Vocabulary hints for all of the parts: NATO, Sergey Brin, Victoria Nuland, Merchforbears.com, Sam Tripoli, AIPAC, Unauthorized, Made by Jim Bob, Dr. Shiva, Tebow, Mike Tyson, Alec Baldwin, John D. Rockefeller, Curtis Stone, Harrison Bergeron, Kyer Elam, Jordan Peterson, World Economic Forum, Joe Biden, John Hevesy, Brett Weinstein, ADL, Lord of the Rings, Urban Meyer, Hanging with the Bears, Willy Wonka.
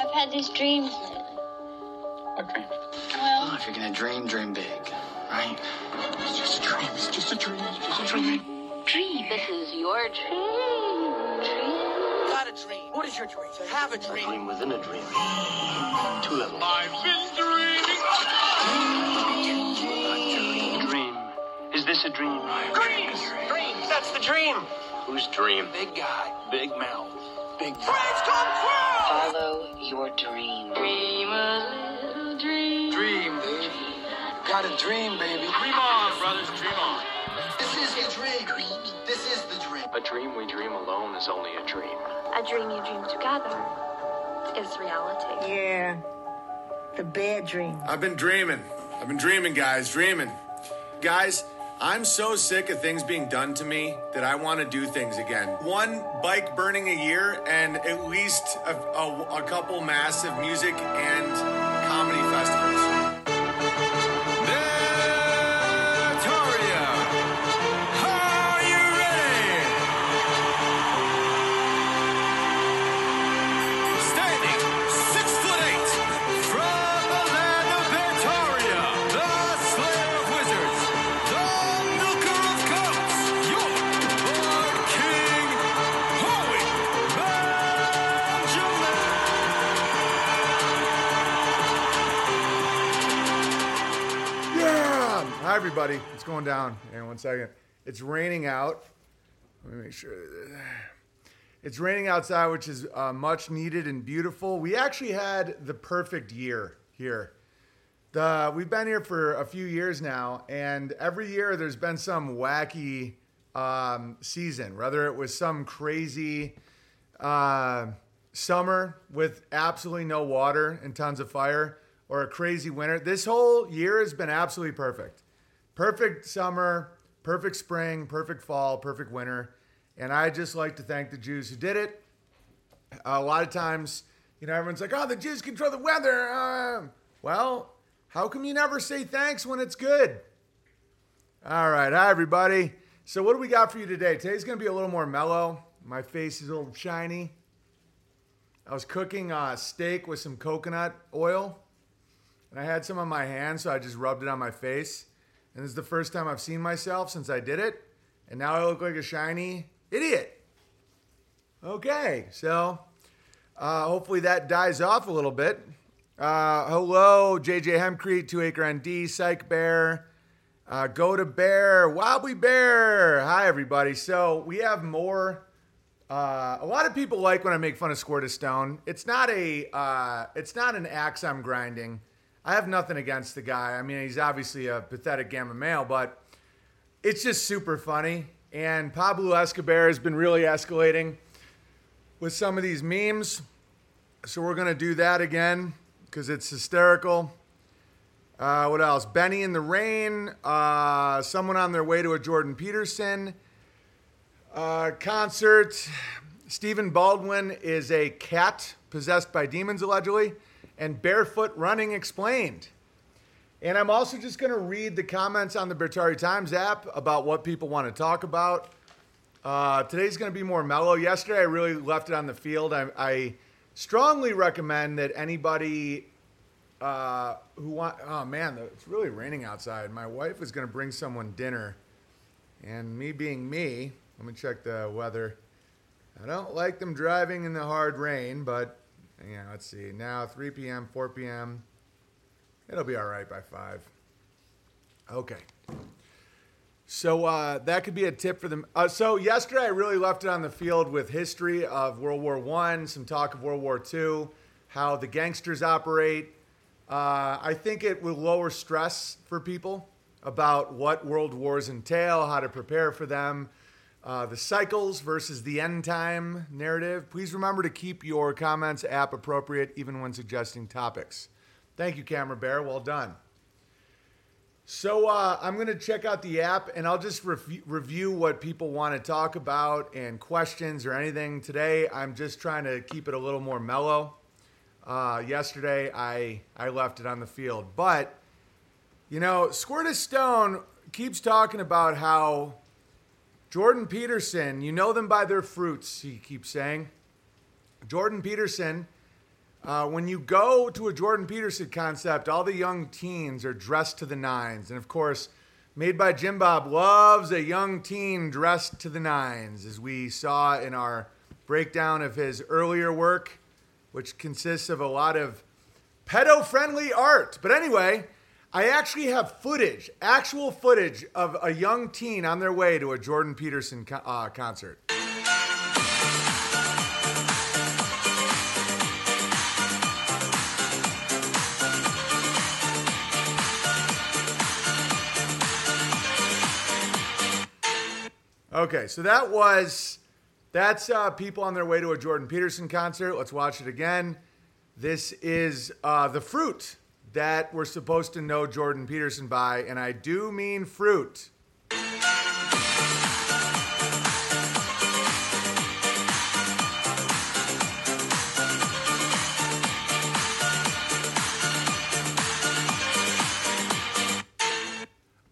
I've had these dreams lately. What dream? Well... Oh, if you're gonna dream, dream big, right? It's just a dream. It's just a dream. It's just a dream. Dream. This is your dream. Dream. Got a dream. What is your dream? Have a dream. A dream within a dream. Two levels. I've been dreaming. Dream. Dream. Is this a dream? Dreams. Dreams. That's the dream. Whose dream? Big guy. Big mouth. Big friends come true. Follow your dream. Dream a little dream. Dream, baby. Got a dream, baby. Dream on, brothers. Dream on. This is a dream. This is the dream. A dream we dream alone is only a dream. A dream you dream together is reality. Yeah. The bad dream. I've been dreaming, guys. Dreaming. Guys, I'm so sick of things being done to me that I want to do things again. One bike burning a year and at least a couple massive music and comedy festivals. Victoria, are you ready? Standing 6'8" from the land of Bertaria, the slayer of wizards, the milker of goats, your Lord King, Holy Benjamin. Yeah! Hi, everybody. It's going down. Hang on one second. It's raining out. Let me make sure. It's raining outside, which is much needed and beautiful. We actually had the perfect year here. We've been here for a few years now, and every year there's been some wacky season, whether it was some crazy summer with absolutely no water and tons of fire, or a crazy winter. This whole year has been absolutely perfect. Perfect summer, perfect spring, perfect fall, perfect winter. And I just like to thank the Jews who did it. A lot of times, everyone's like, oh, the Jews control the weather. Well, how come you never say thanks when it's good? All right. Hi, everybody. So what do we got for you today? Today's going to be a little more mellow. My face is a little shiny. I was cooking steak with some coconut oil, and I had some on my hand, so I just rubbed it on my face. And this is the first time I've seen myself since I did it. And now I look like a shiny idiot. Okay, so hopefully that dies off a little bit. Hello, JJ Hemcrete, 2 Acre ND, Psych Bear, Go to Bear, Wobbly Bear. Hi, everybody. So we have more. A lot of people like when I make fun of Curtis Stone. It's not an axe I'm grinding. I have nothing against the guy. I mean, he's obviously a pathetic gamma male, but it's just super funny. And Pablo Escobar has been really escalating with some of these memes. So we're going to do that again because it's hysterical. What else? Benny in the Rain. Someone on their way to a Jordan Peterson concert. Stephen Baldwin is a cat possessed by demons, allegedly. And Barefoot Running Explained. And I'm also just going to read the comments on the Bertaria Times app about what people want to talk about. Today's going to be more mellow. Yesterday, I really left it on the field. I strongly recommend that anybody oh, man, it's really raining outside. My wife is going to bring someone dinner. And me being me, let me check the weather. I don't like them driving in the hard rain, but... yeah, let's see. Now, 3 p.m., 4 p.m. It'll be all right by 5. Okay. So that could be a tip for them. So yesterday, I really left it on the field with history of World War I, some talk of World War II, how the gangsters operate. I think it will lower stress for people about what world wars entail, how to prepare for them. The cycles versus the end time narrative. Please remember to keep your comments app appropriate even when suggesting topics. Thank you, Camera Bear. Well done. So I'm going to check out the app, and I'll just review what people want to talk about and questions or anything. Today, I'm just trying to keep it a little more mellow. Yesterday, I left it on the field. But, Curtis Stone keeps talking about how Jordan Peterson, you know them by their fruits, he keeps saying. Jordan Peterson When you go to a Jordan Peterson concept, all the young teens are dressed to the nines. And of course, Made by Jim Bob loves a young teen dressed to the nines, as we saw in our breakdown of his earlier work, which consists of a lot of pedo-friendly art. But anyway, I actually have footage, actual footage of a young teen on their way to a Jordan Peterson concert. Okay, so that's people on their way to a Jordan Peterson concert. Let's watch it again. This is the fruit that we're supposed to know Jordan Peterson by, and I do mean fruit.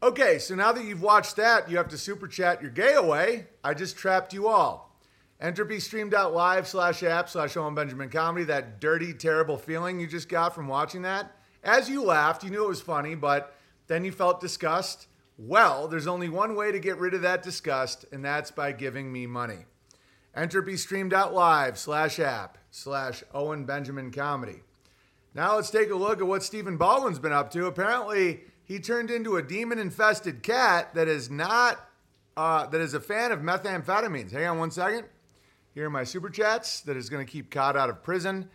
Okay, so now that you've watched that, you have to super chat your gay away. I just trapped you all. Entropystream.live/app/OwenBenjaminComedy, that dirty, terrible feeling you just got from watching that. As you laughed, you knew it was funny, but then you felt disgust. Well, there's only one way to get rid of that disgust, and that's by giving me money. Entropystream.live/app/OwenBenjaminComedy. Now let's take a look at what Stephen Baldwin's been up to. Apparently, he turned into a demon-infested cat that is a fan of methamphetamines. Hang on one second. Here are my super chats that is going to keep Cod out of prison.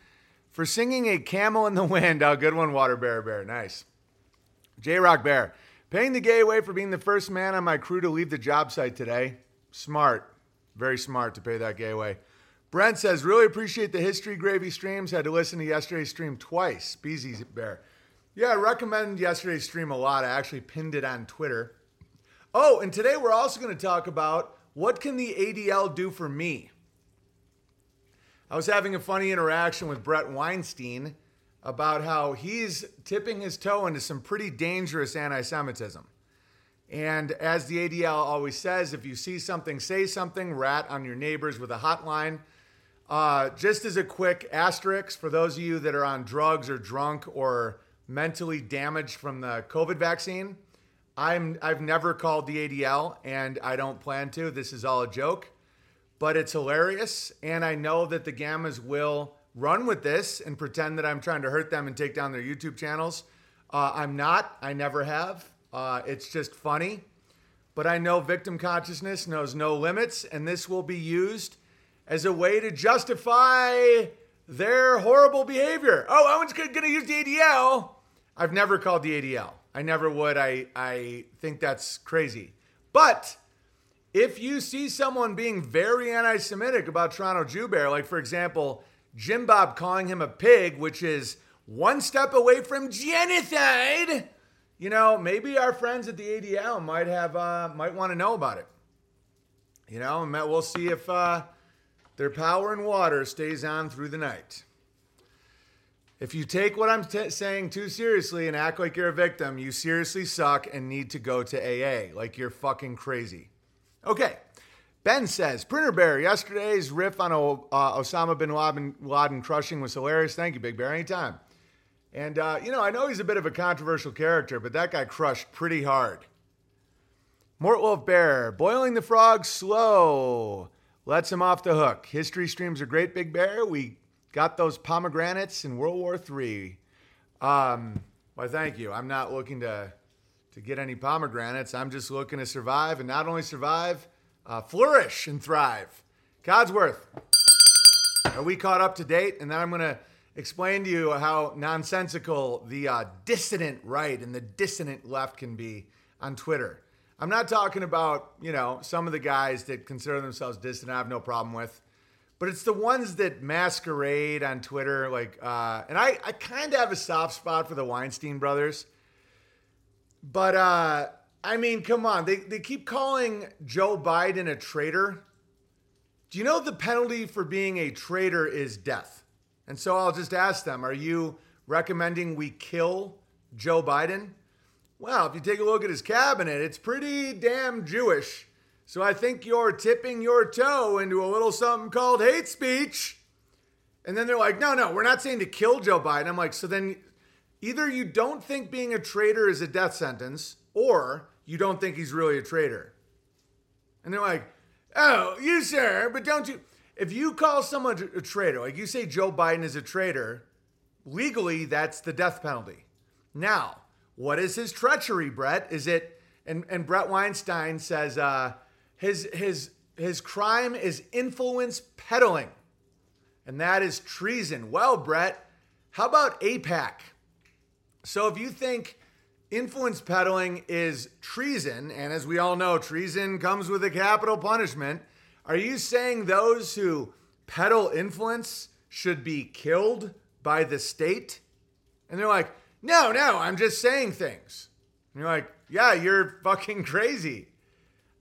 For singing A Camel in the Wind. Oh, good one, Water Bear Bear. Nice. J-Rock Bear. Paying the gay away for being the first man on my crew to leave the job site today. Smart. Very smart to pay that gay away. Brent says, really appreciate the history gravy streams. Had to listen to yesterday's stream twice. Beezy Bear. Yeah, I recommend yesterday's stream a lot. I actually pinned it on Twitter. Oh, and today we're also going to talk about what can the ADL do for me? I was having a funny interaction with Brett Weinstein about how he's tipping his toe into some pretty dangerous anti-Semitism. And as the ADL always says, if you see something, say something, rat on your neighbors with a hotline. Just as a quick asterisk, for those of you that are on drugs or drunk or mentally damaged from the COVID vaccine, I've never called the ADL, and I don't plan to. This is all a joke, but it's hilarious, and I know that the Gammas will run with this and pretend that I'm trying to hurt them and take down their YouTube channels. I'm not. I never have. It's just funny, but I know victim consciousness knows no limits, and this will be used as a way to justify their horrible behavior. Oh, Owen's going to use the ADL. I've never called the ADL. I never would. I think that's crazy. But if you see someone being very anti-Semitic about Toronto Jew Bear, like, for example, Jim Bob calling him a pig, which is one step away from genocide, you know, maybe our friends at the ADL might want to know about it. You know, and we'll see if their power and water stays on through the night. If you take what I'm saying too seriously and act like you're a victim, you seriously suck and need to go to AA. Like, you're fucking crazy. Okay. Ben says, Printer Bear, yesterday's riff on Osama bin Laden crushing was hilarious. Thank you, Big Bear. Anytime. And, you know, I know he's a bit of a controversial character, but that guy crushed pretty hard. Mortwolf Bear, boiling the frog slow lets him off the hook. History streams are great, Big Bear. We got those pomegranates in World War III. Well, thank you. I'm not looking to get any pomegranates. I'm just looking to survive, and not only survive, flourish and thrive. Codsworth, are we caught up to date? And then I'm going to explain to you how nonsensical the dissident right and the dissident left can be on Twitter. I'm not talking about, you know, some of the guys that consider themselves distant I have no problem with, but it's the ones that masquerade on Twitter. Like, and I kind of have a soft spot for the Weinstein brothers, but I mean, come on. They keep calling Joe Biden a traitor. Do you know the penalty for being a traitor is death? And so I'll just ask them, are you recommending we kill Joe Biden? Well, if you take a look at his cabinet, it's pretty damn Jewish. So I think you're tipping your toe into a little something called hate speech. And then they're like, no, we're not saying to kill Joe Biden. I'm like, so then either you don't think being a traitor is a death sentence or you don't think he's really a traitor. And they're like, oh, you sir, but don't you. If you call someone a traitor, like you say Joe Biden is a traitor, legally, that's the death penalty. Now, what is his treachery, Brett? Is it, and Brett Weinstein says his crime is influence peddling. And that is treason. Well, Brett, how about AIPAC? So if you think influence peddling is treason, and as we all know, treason comes with a capital punishment, are you saying those who peddle influence should be killed by the state? And they're like, no, I'm just saying things. And you're like, yeah, you're fucking crazy.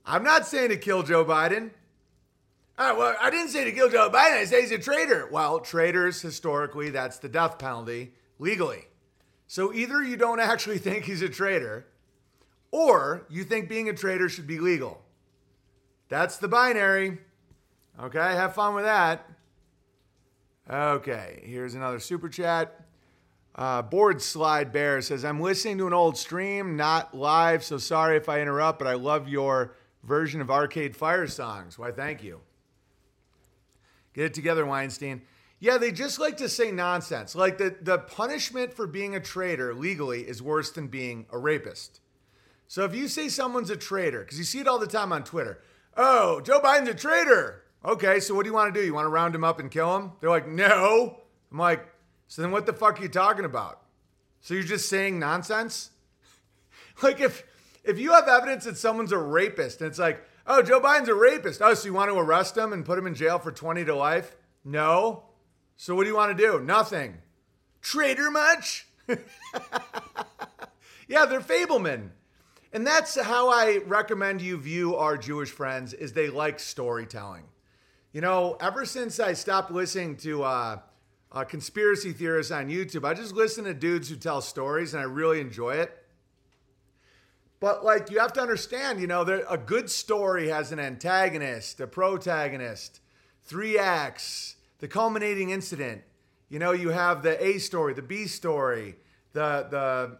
I'm not saying to kill Joe Biden. All right, well, I didn't say to kill Joe Biden. I say he's a traitor. Well, traitors, historically, that's the death penalty legally. So either you don't actually think he's a traitor or you think being a traitor should be legal. That's the binary. Okay, have fun with that. Okay, here's another super chat. Board Slide Bear says, I'm listening to an old stream, not live, so sorry if I interrupt, but I love your version of Arcade Fire songs. Why, thank you. Get it together, Weinstein. Yeah, they just like to say nonsense. Like the punishment for being a traitor legally is worse than being a rapist. So if you say someone's a traitor, because you see it all the time on Twitter, oh, Joe Biden's a traitor. Okay, so what do you want to do? You want to round him up and kill him? They're like, no. I'm like, so then what the fuck are you talking about? So you're just saying nonsense? Like if you have evidence that someone's a rapist and it's like, oh, Joe Biden's a rapist. Oh, so you want to arrest him and put him in jail for 20 to life? No. So what do you want to do? Nothing. Traitor much? Yeah, they're fablemen. And that's how I recommend you view our Jewish friends, is they like storytelling. You know, ever since I stopped listening to conspiracy theorists on YouTube, I just listen to dudes who tell stories and I really enjoy it. But like, you have to understand, you know, a good story has an antagonist, a protagonist, three acts, the culminating incident. You know, you have the A story, the B story, the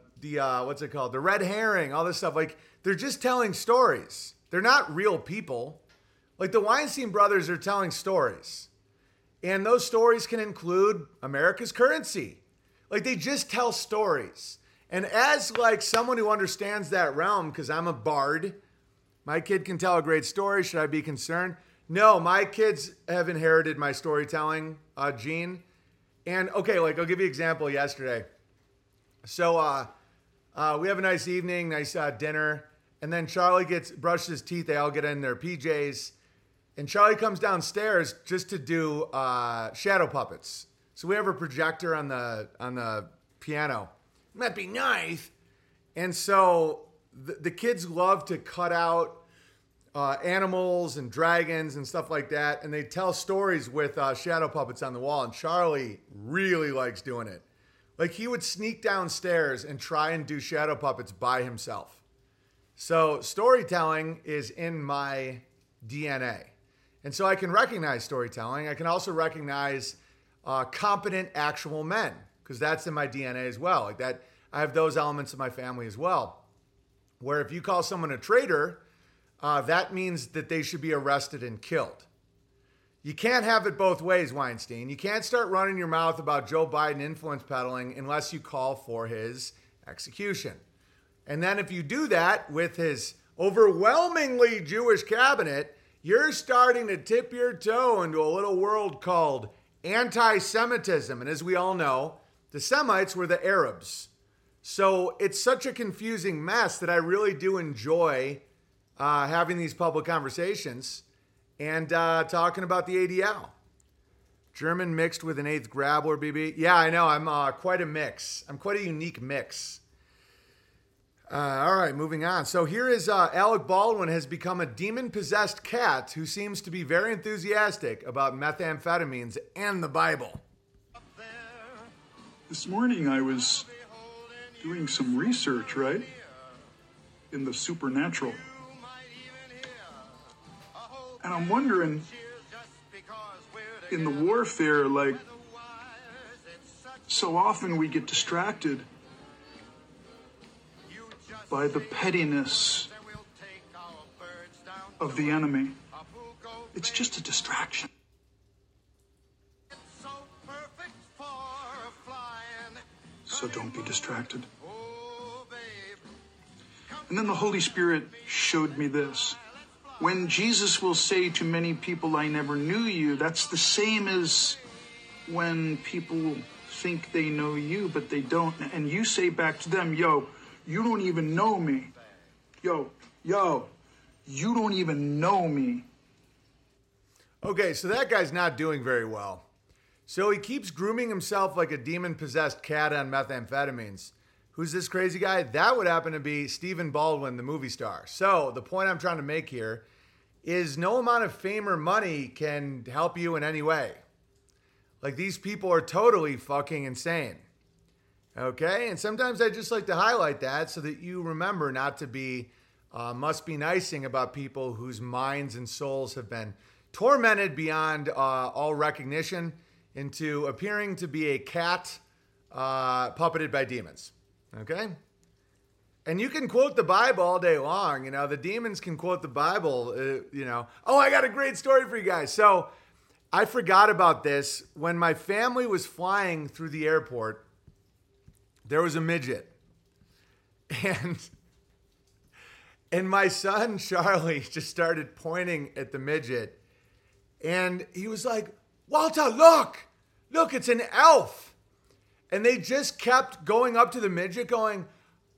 what's it called? The red herring, all this stuff. Like, they're just telling stories. They're not real people. Like, the Weinstein brothers are telling stories. And those stories can include America's currency. Like, they just tell stories. And as like someone who understands that realm, because I'm a bard, my kid can tell a great story. Should I be concerned? No, my kids have inherited my storytelling gene. And okay, like I'll give you an example yesterday. So we have a nice evening, nice dinner. And then Charlie brushes his teeth. They all get in their PJs. And Charlie comes downstairs just to do shadow puppets. So we have a projector on the piano. That'd be nice. And so the kids love to cut out animals and dragons and stuff like that. And they tell stories with shadow puppets on the wall. And Charlie really likes doing it. Like, he would sneak downstairs and try and do shadow puppets by himself. So storytelling is in my DNA. And so I can recognize storytelling. I can also recognize competent, actual men, because that's in my DNA as well. Like that, I have those elements in my family as well, where if you call someone a traitor, that means that they should be arrested and killed. You can't have it both ways, Weinstein. You can't start running your mouth about Joe Biden influence peddling unless you call for his execution. And then if you do that with his overwhelmingly Jewish cabinet, you're starting to tip your toe into a little world called anti-Semitism. And as we all know, the Semites were the Arabs. So it's such a confusing mess that I really do enjoy having these public conversations and talking about the ADL. German mixed with an eighth grabbler, BB. Yeah, I know. I'm quite a mix. I'm quite a unique mix. All right, moving on. So here is Alec Baldwin has become a demon-possessed cat who seems to be very enthusiastic about methamphetamines and the Bible. This morning I was doing some research, right? In the supernatural. And I'm wondering, in the warfare, like, So often we get distracted by the pettiness of the enemy. It's just a distraction. So don't be distracted. And then the Holy Spirit showed me this. When Jesus will say to many people, I never knew you, that's the same as when people think they know you, but they don't. And you say back to them, yo, you don't even know me. Yo, you don't even know me. Okay, so that guy's not doing very well. So he keeps grooming himself like a demon-possessed cat on methamphetamines. Who's this crazy guy? That would happen to be Stephen Baldwin, the movie star. So the point I'm trying to make here is no amount of fame or money can help you in any way. Like, these people are totally fucking insane. Okay? And sometimes I just like to highlight that so that you remember not to be, must be nicing about people whose minds and souls have been tormented beyond all recognition into appearing to be a cat puppeted by demons. Okay? And you can quote the Bible all day long. You know, the demons can quote the Bible, you know. Oh, I got a great story for you guys. So I forgot about this. When my family was flying through the airport, there was a midget. And my son, Charlie, just started pointing at the midget. And he was like, Walter, look, it's an elf. And they just kept going up to the midget going,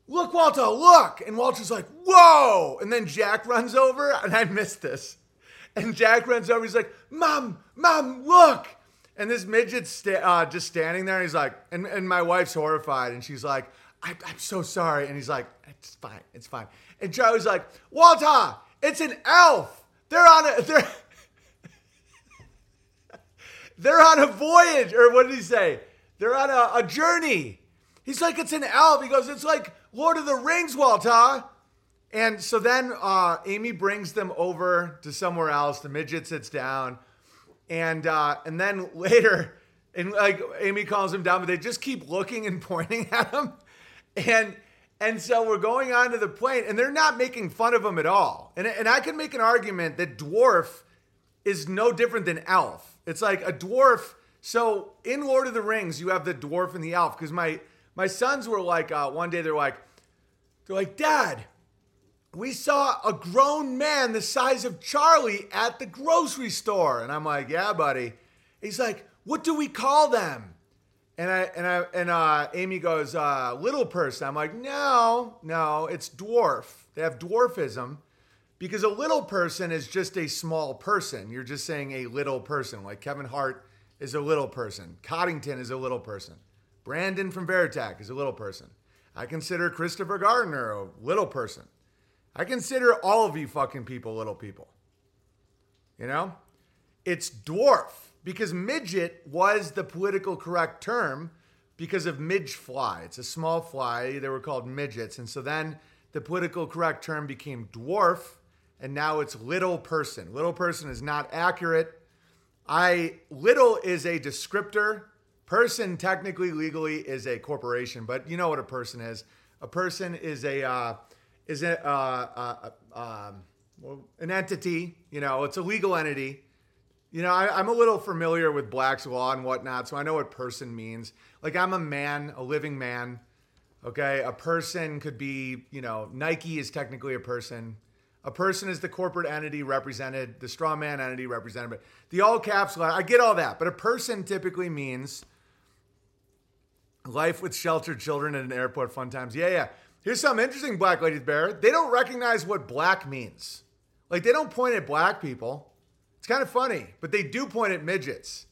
look, Walter, look. And Walter's like, whoa. And then Jack runs over, and I missed this. And Jack runs over, he's like, Mom, look. And this midget's just standing there. And he's like, and my wife's horrified. And she's like, I'm so sorry. And he's like, it's fine. And Charlie's like, Walter, it's an elf. They're on a voyage. Or what did he say? They're on a journey. He's like, it's an elf. He goes, it's like Lord of the Rings, Walter. And so then Amy brings them over to somewhere else. The midget sits down. And then later, and like Amy calms him down, but they just keep looking and pointing at him. And so we're going onto the plane, and they're not making fun of him at all. And I can make an argument that dwarf is no different than elf. It's like a dwarf. So in Lord of the Rings, you have the dwarf and the elf. Because my sons were like, one day they're like, Dad, we saw a grown man the size of Charlie at the grocery store. And I'm like, yeah, buddy. He's like, what do we call them? And Amy goes, little person. I'm like, no, it's dwarf. They have dwarfism. Because a little person is just a small person. You're just saying a little person. Like Kevin Hart is a little person. Coddington is a little person. Brandon from Veritech is a little person. I consider Christopher Gardner a little person. I consider all of you fucking people little people. You know? It's dwarf. Because midget was the political correct term because of midge fly. It's a small fly. They were called midgets. And so then the political correct term became dwarf. And now it's little person. Little person is not accurate. Little is a descriptor. Person technically, legally is a corporation, but you know what a person is. A person is an entity. You know, it's a legal entity. You know, I'm a little familiar with Black's Law and whatnot, so I know what person means. Like, I'm a man, a living man. Okay, a person could be, you know, Nike is technically a person. A person is the corporate entity represented, the straw man entity represented, but the all caps, I get all that. But a person typically means life with sheltered children at an airport, fun times. Yeah. Here's something interesting, Black Ladies Bear. They don't recognize what black means. Like, they don't point at black people. It's kind of funny, but they do point at midgets.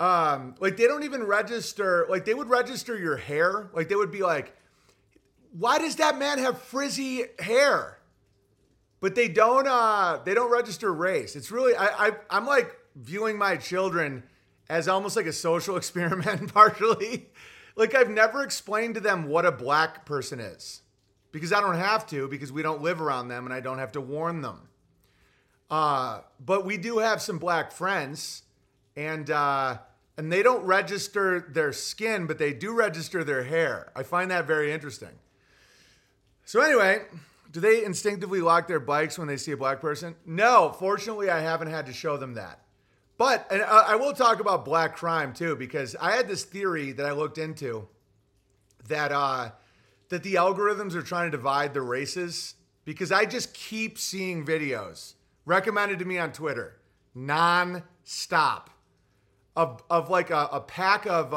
Like, they don't even register. Like, they would register your hair. Like, they would be like, why does that man have frizzy hair? But they don't register race. It's really, I'm like viewing my children as almost like a social experiment partially. Like, I've never explained to them what a black person is because I don't have to, because we don't live around them and I don't have to warn them. But we do have some black friends, and And they don't register their skin, but they do register their hair. I find that very interesting. So anyway, do they instinctively lock their bikes when they see a black person? No, fortunately, I haven't had to show them that. But and I will talk about black crime, too, because I had this theory that I looked into that that the algorithms are trying to divide the races, because I just keep seeing videos recommended to me on Twitter non-stop of like a pack of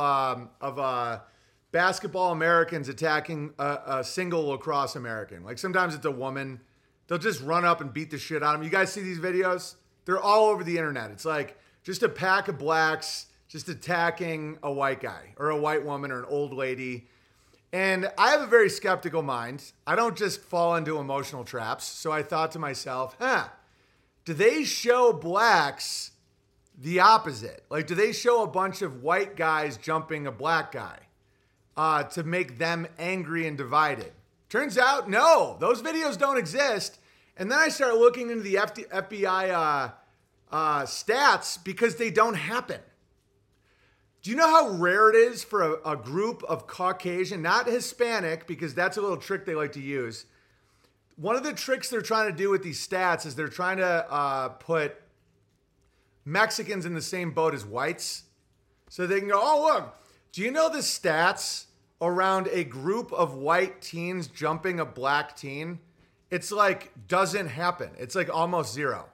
basketball Americans attacking a single lacrosse American. Like sometimes it's a woman. They'll just run up and beat the shit out of them. You guys see these videos? They're all over the internet. It's like just a pack of blacks just attacking a white guy or a white woman or an old lady. And I have a very skeptical mind. I don't just fall into emotional traps. So I thought to myself, do they show blacks the opposite? Like, do they show a bunch of white guys jumping a black guy to make them angry and divided? Turns out, no, those videos don't exist. And then I started looking into the FBI stats because they don't happen. Do you know how rare it is for a group of Caucasian, not Hispanic, because that's a little trick they like to use. One of the tricks they're trying to do with these stats is they're trying to put Mexicans in the same boat as whites. So they can go, oh, look, do you know the stats around a group of white teens jumping a black teen? It's like doesn't happen. It's like almost zero.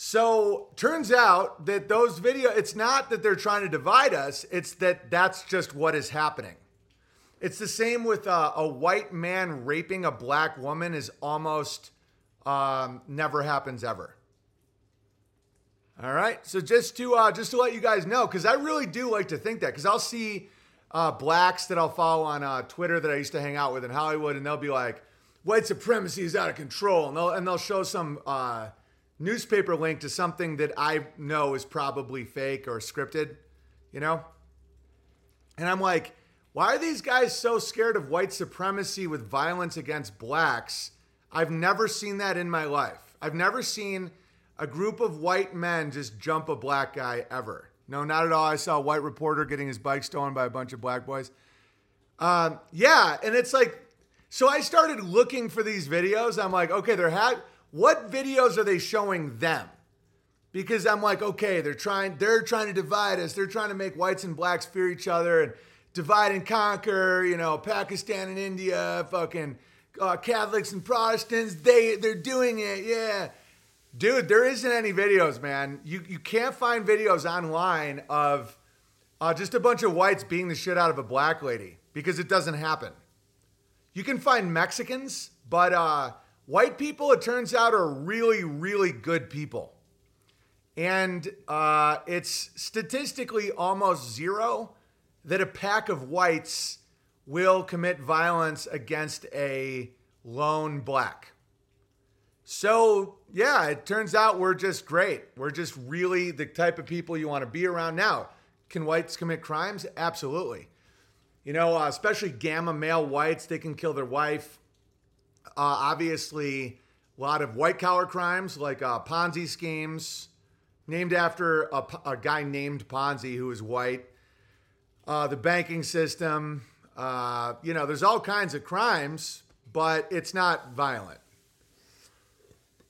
So turns out that those videos, it's not that they're trying to divide us. It's that that's just what is happening. It's the same with a white man raping a black woman is almost never happens ever. All right. So just to let you guys know, because I really do like to think that, because I'll see blacks that I'll follow on Twitter that I used to hang out with in Hollywood, and they'll be like, white supremacy is out of control. And they'll show some newspaper link to something that I know is probably fake or scripted, you know? And I'm like, why are these guys so scared of white supremacy with violence against blacks? I've never seen that in my life. I've never seen a group of white men just jump a black guy ever. No, not at all. I saw a white reporter getting his bike stolen by a bunch of black boys. And it's like, so I started looking for these videos. I'm like, okay, what videos are they showing them? Because I'm like, okay, they're trying to divide us. They're trying to make whites and blacks fear each other and divide and conquer, you know, Pakistan and India, fucking Catholics and Protestants. They're doing it. Yeah. Dude, there isn't any videos, man. You can't find videos online of just a bunch of whites beating the shit out of a black lady because it doesn't happen. You can find Mexicans, but white people, it turns out, are really, really good people. And it's statistically almost zero that a pack of whites will commit violence against a lone black. So, yeah, it turns out we're just great. We're just really the type of people you want to be around. Now, can whites commit crimes? Absolutely. You know, especially gamma male whites, they can kill their wife. Obviously, a lot of white-collar crimes like Ponzi schemes, named after a guy named Ponzi who is white, the banking system. You know, there's all kinds of crimes, but it's not violent.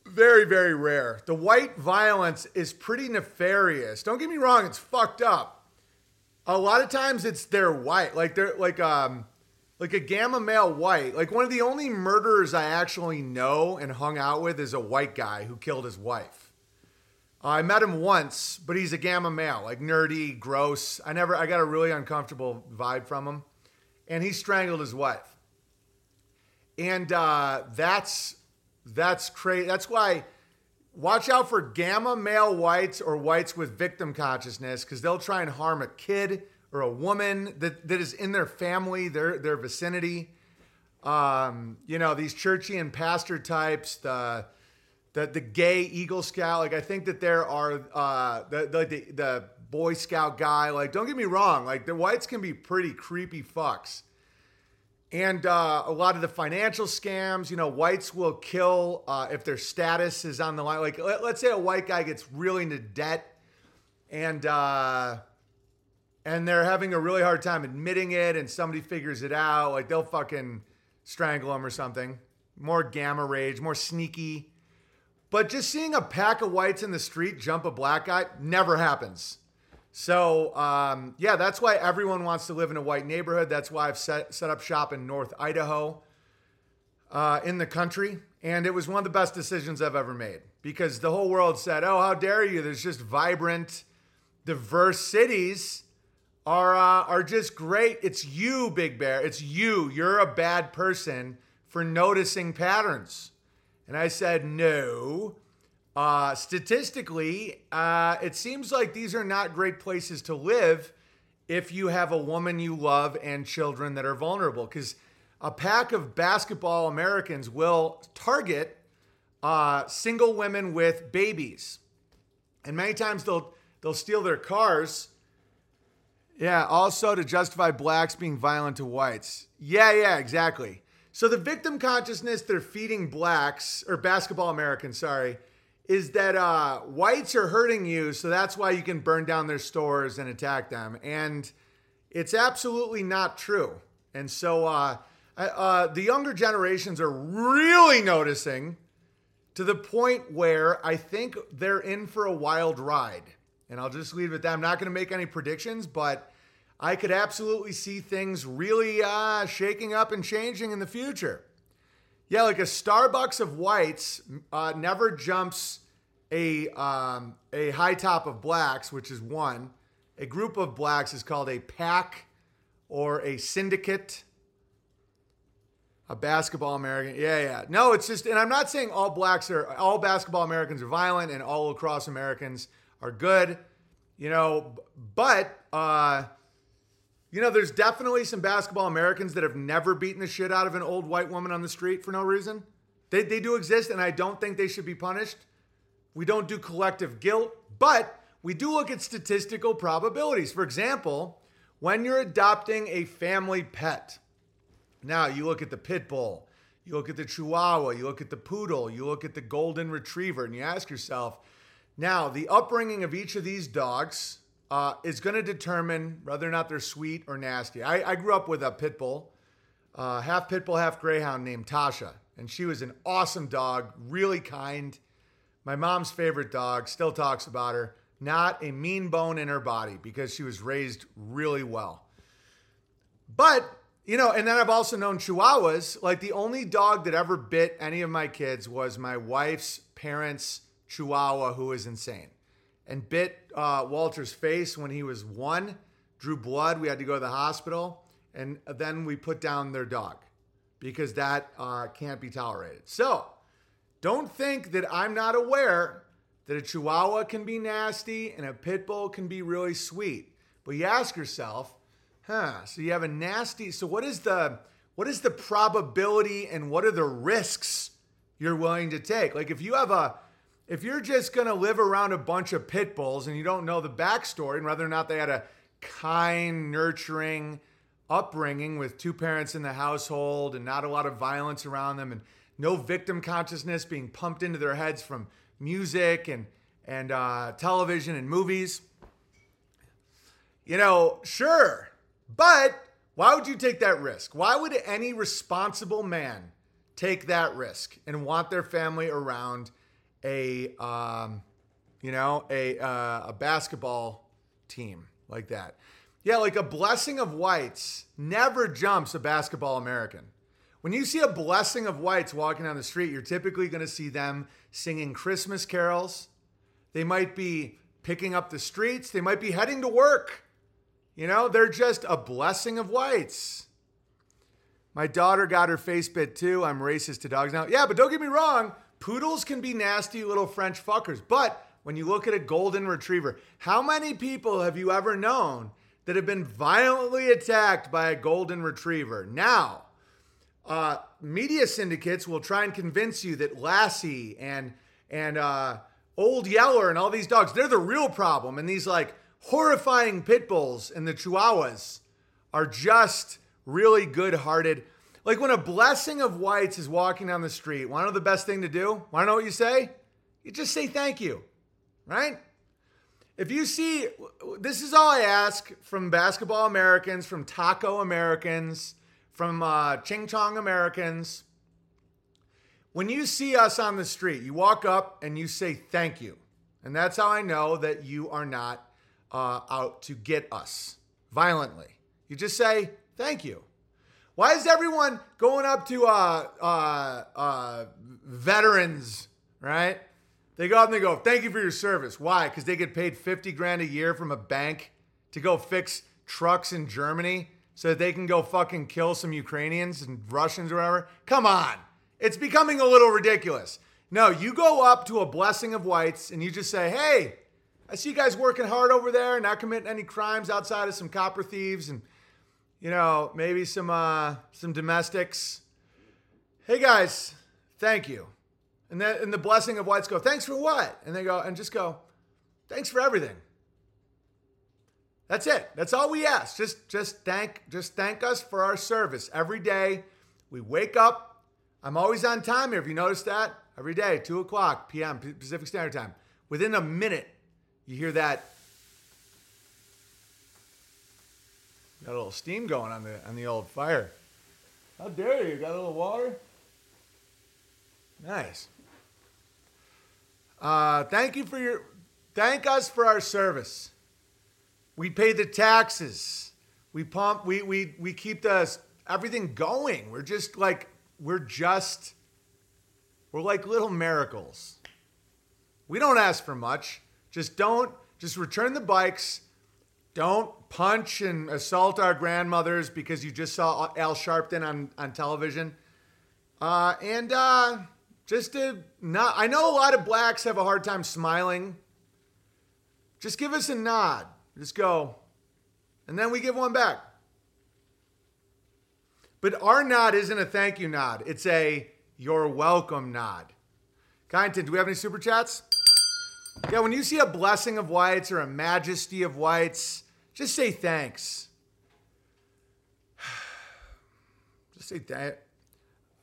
Very, very rare. The white violence is pretty nefarious. Don't get me wrong, it's fucked up. A lot of times it's their white. Like, they're like a gamma male white. Like one of the only murderers I actually know and hung out with is a white guy who killed his wife. I met him once, but he's a gamma male, like nerdy, gross. I got a really uncomfortable vibe from him, and he strangled his wife. And that's crazy. That's why watch out for gamma male whites or whites with victim consciousness, because they'll try and harm a kid or a woman that is in their family, their vicinity. You know, these churchy and pastor types, the gay Eagle Scout. Like, I think that there are the Boy Scout guy. Like, don't get me wrong. Like, the whites can be pretty creepy fucks. And a lot of the financial scams, you know, whites will kill if their status is on the line. Like, let's say a white guy gets really into debt and and they're having a really hard time admitting it, and somebody figures it out. Like, they'll fucking strangle them or something. More gamma rage, more sneaky. But just seeing a pack of whites in the street jump a black guy never happens. So, yeah, that's why everyone wants to live in a white neighborhood. That's why I've set up shop in North Idaho, in the country. And it was one of the best decisions I've ever made, because the whole world said, oh, how dare you? There's just vibrant, diverse cities are just great. It's you, Big Bear. It's you. You're a bad person for noticing patterns. And I said, no. Statistically, it seems like these are not great places to live if you have a woman you love and children that are vulnerable, because a pack of basketball Americans will target single women with babies, and many times they'll steal their cars. Yeah, also to justify blacks being violent to whites. Yeah, exactly. So the victim consciousness they're feeding blacks, or basketball Americans, sorry, is that whites are hurting you, so that's why you can burn down their stores and attack them. And it's absolutely not true. And so the younger generations are really noticing, to the point where I think they're in for a wild ride. And I'll just leave it at that. I'm not going to make any predictions, but I could absolutely see things really shaking up and changing in the future. Yeah, like a Starbucks of whites never jumps a high top of blacks, which is one. A group of blacks is called a pack or a syndicate. A basketball American. Yeah. No, it's just, and I'm not saying all basketball Americans are violent and all lacrosse Americans are good, but, there's definitely some basketball Americans that have never beaten the shit out of an old white woman on the street for no reason. They do exist, and I don't think they should be punished. We don't do collective guilt, but we do look at statistical probabilities. For example, when you're adopting a family pet, now you look at the pit bull, you look at the chihuahua, you look at the poodle, you look at the golden retriever, and you ask yourself, now the upbringing of each of these dogs is going to determine whether or not they're sweet or nasty. I grew up with a pit bull, half pit bull, half greyhound, named Tasha. And she was an awesome dog, really kind. My mom's favorite dog, still talks about her. Not a mean bone in her body, because she was raised really well. But, and then I've also known Chihuahuas. Like, the only dog that ever bit any of my kids was my wife's parents' Chihuahua, who is insane, and bit Walter's face when he was 1, drew blood. We had to go to the hospital, and then we put down their dog because that can't be tolerated. So don't think that I'm not aware that a Chihuahua can be nasty and a pit bull can be really sweet. But you ask yourself, so you have a nasty, so what is the probability and what are the risks you're willing to take? Like, if you're just going to live around a bunch of pit bulls and you don't know the backstory and whether or not they had a kind, nurturing upbringing with two parents in the household and not a lot of violence around them and no victim consciousness being pumped into their heads from music and television and movies, sure. But why would you take that risk? Why would any responsible man take that risk and want their family around a basketball team like that? Yeah, like a blessing of whites never jumps a basketball American. When you see a blessing of whites walking down the street, you're typically going to see them singing Christmas carols. They might be picking up the streets. They might be heading to work. They're just a blessing of whites. My daughter got her face bit too. I'm racist to dogs now. Yeah, but don't get me wrong. Poodles can be nasty little French fuckers, but when you look at a golden retriever, how many people have you ever known that have been violently attacked by a golden retriever? Now, media syndicates will try and convince you that Lassie and Old Yeller and all these dogs, they're the real problem. And these like horrifying pit bulls and the Chihuahuas are just really good-hearted. Like, when a blessing of whites is walking down the street, want to know the best thing to do? Want to know what you say? You just say thank you, right? If you see, this is all I ask from basketball Americans, from taco Americans, from Ching Chong Americans. When you see us on the street, you walk up and you say thank you. And that's how I know that you are not out to get us violently. You just say thank you. Why is everyone going up to veterans, right? They go up and they go, thank you for your service. Why? Because they get paid $50,000 a year from a bank to go fix trucks in Germany so that they can go fucking kill some Ukrainians and Russians or whatever. Come on. It's becoming a little ridiculous. No, you go up to a blessing of whites and you just say, hey, I see you guys working hard over there, not committing any crimes outside of some copper thieves and, you know, maybe some domestics. Hey, guys, thank you. And then and the blessing of whites go, thanks for what? And they go, and just go, thanks for everything. That's it. That's all we ask. Just thank us for our service. Every day we wake up. I'm always on time here. If you notice that, every day, 2:00 p.m. Pacific Standard Time. Within a minute, you hear that. Got a little steam going on the old fire. How dare you? Got a little water? Nice. Thank us for our service. We pay the taxes. We pump. We keep everything going. We're like little miracles. We don't ask for much. Just return the bikes. Don't punch and assault our grandmothers because you just saw Al Sharpton on television. I know a lot of blacks have a hard time smiling. Just give us a nod. Just go. And then we give one back. But our nod isn't a thank you nod. It's a you're welcome nod. Kyneton, do we have any super chats? Yeah, when you see a blessing of whites or a majesty of whites, just say thanks. Just say that.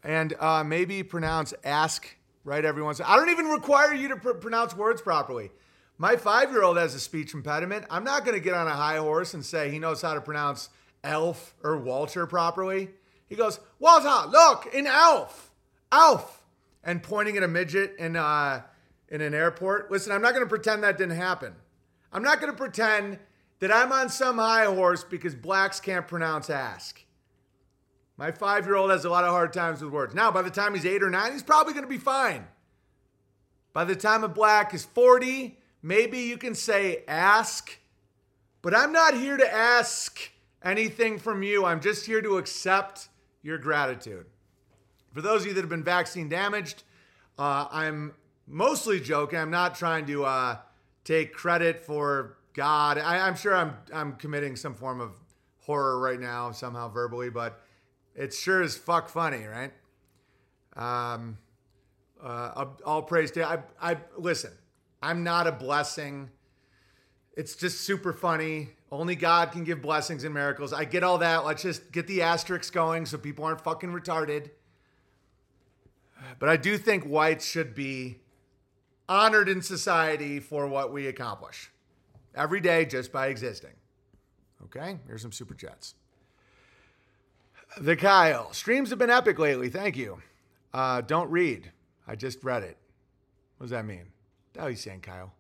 And maybe pronounce ask right every once in a while. I don't even require you to pronounce words properly. My 5-year-old has a speech impediment. I'm not going to get on a high horse and say he knows how to pronounce elf or Walter properly. He goes, Walter, look, an elf, elf. And pointing at a midget in an airport. Listen, I'm not going to pretend that didn't happen. I'm not going to pretend that I'm on some high horse because blacks can't pronounce ask. My 5-year-old has a lot of hard times with words. Now, by the time he's 8 or 9, he's probably going to be fine. By the time a black is 40, maybe you can say ask. But I'm not here to ask anything from you. I'm just here to accept your gratitude. For those of you that have been vaccine damaged, I'm mostly joking. I'm not trying to take credit for God. I'm sure I'm committing some form of horror right now, somehow verbally, but it's sure as fuck funny, right? All praise to I listen, I'm not a blessing. It's just super funny. Only God can give blessings and miracles. I get all that. Let's just get the asterisks going so people aren't fucking retarded. But I do think whites should be honored in society for what we accomplish every day just by existing. Okay, here's some super chats. The Kyle. Streams have been epic lately. Thank you. Don't read. I just read it. What does that mean? What are you saying, Kyle?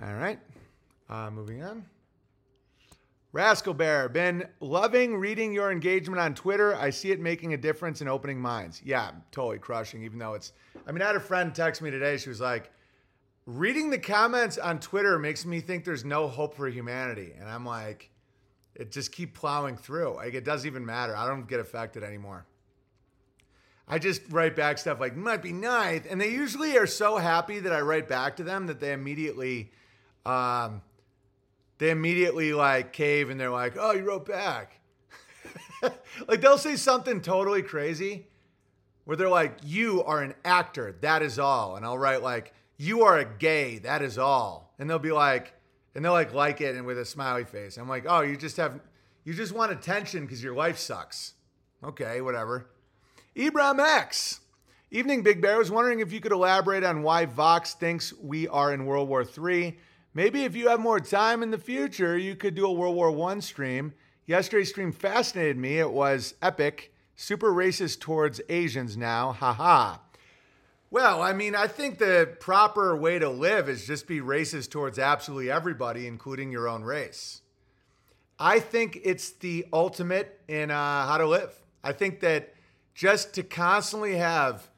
All right. Moving on. Rascal Bear. Been loving reading your engagement on Twitter. I see it making a difference in opening minds. Yeah, totally crushing, even though it's... I mean, I had a friend text me today. She was like, reading the comments on Twitter makes me think there's no hope for humanity. And I'm like... It just keep plowing through. Like, it doesn't even matter. I don't get affected anymore. I just write back stuff like, might be nice. And they usually are so happy that I write back to them that they immediately like cave and they're like, oh, you wrote back. Like they'll say something totally crazy where they're like, you are an actor. That is all. And I'll write like, you are a gay. That is all. And they'll be like, and they'll like it and with a smiley face. I'm like, oh, you just want attention because your life sucks. Okay, whatever. Ibram X. Evening, Big Bear. I was wondering if you could elaborate on why Vox thinks we are in World War III. Maybe if you have more time in the future, you could do a World War I stream. Yesterday's stream fascinated me. It was epic. Super racist towards Asians now. Haha. Well, I mean, I think the proper way to live is just be racist towards absolutely everybody, including your own race. I think it's the ultimate in how to live. I think that just to constantly have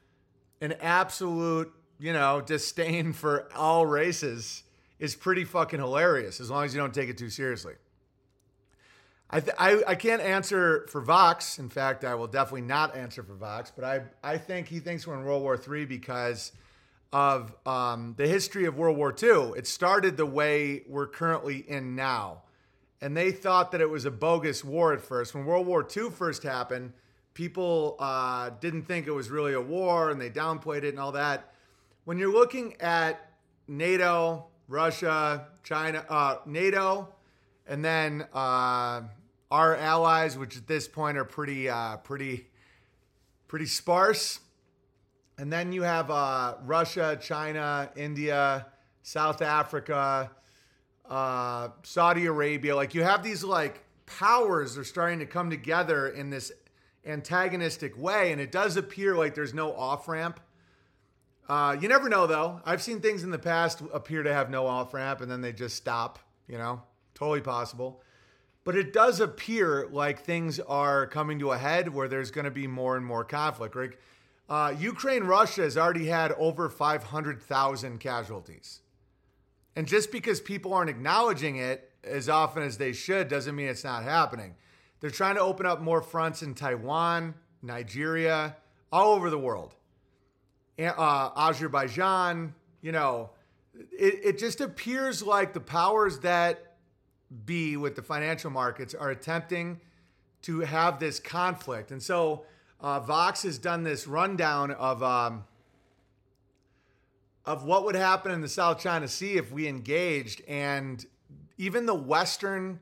an absolute, disdain for all races is pretty fucking hilarious, as long as you don't take it too seriously. I can't answer for Vox. In fact, I will definitely not answer for Vox, but I think he thinks we're in World War III because of the history of World War II. It started the way we're currently in now. And they thought that it was a bogus war at first. When World War II first happened, people didn't think it was really a war, and they downplayed it and all that. When you're looking at NATO, Russia, China, NATO, and then our allies, which at this point are pretty sparse. And then you have Russia, China, India, South Africa, Saudi Arabia. Like, you have these powers that are starting to come together in this antagonistic way. And it does appear like there's no off-ramp. You never know, though. I've seen things in the past appear to have no off-ramp, and then they just stop, Totally possible. But it does appear like things are coming to a head where there's going to be more and more conflict. Right? Ukraine, Russia has already had over 500,000 casualties. And just because people aren't acknowledging it as often as they should doesn't mean it's not happening. They're trying to open up more fronts in Taiwan, Nigeria, all over the world. Azerbaijan, it just appears like the powers that be with the financial markets are attempting to have this conflict. And so Vox has done this rundown of what would happen in the South China Sea if we engaged. And even the Western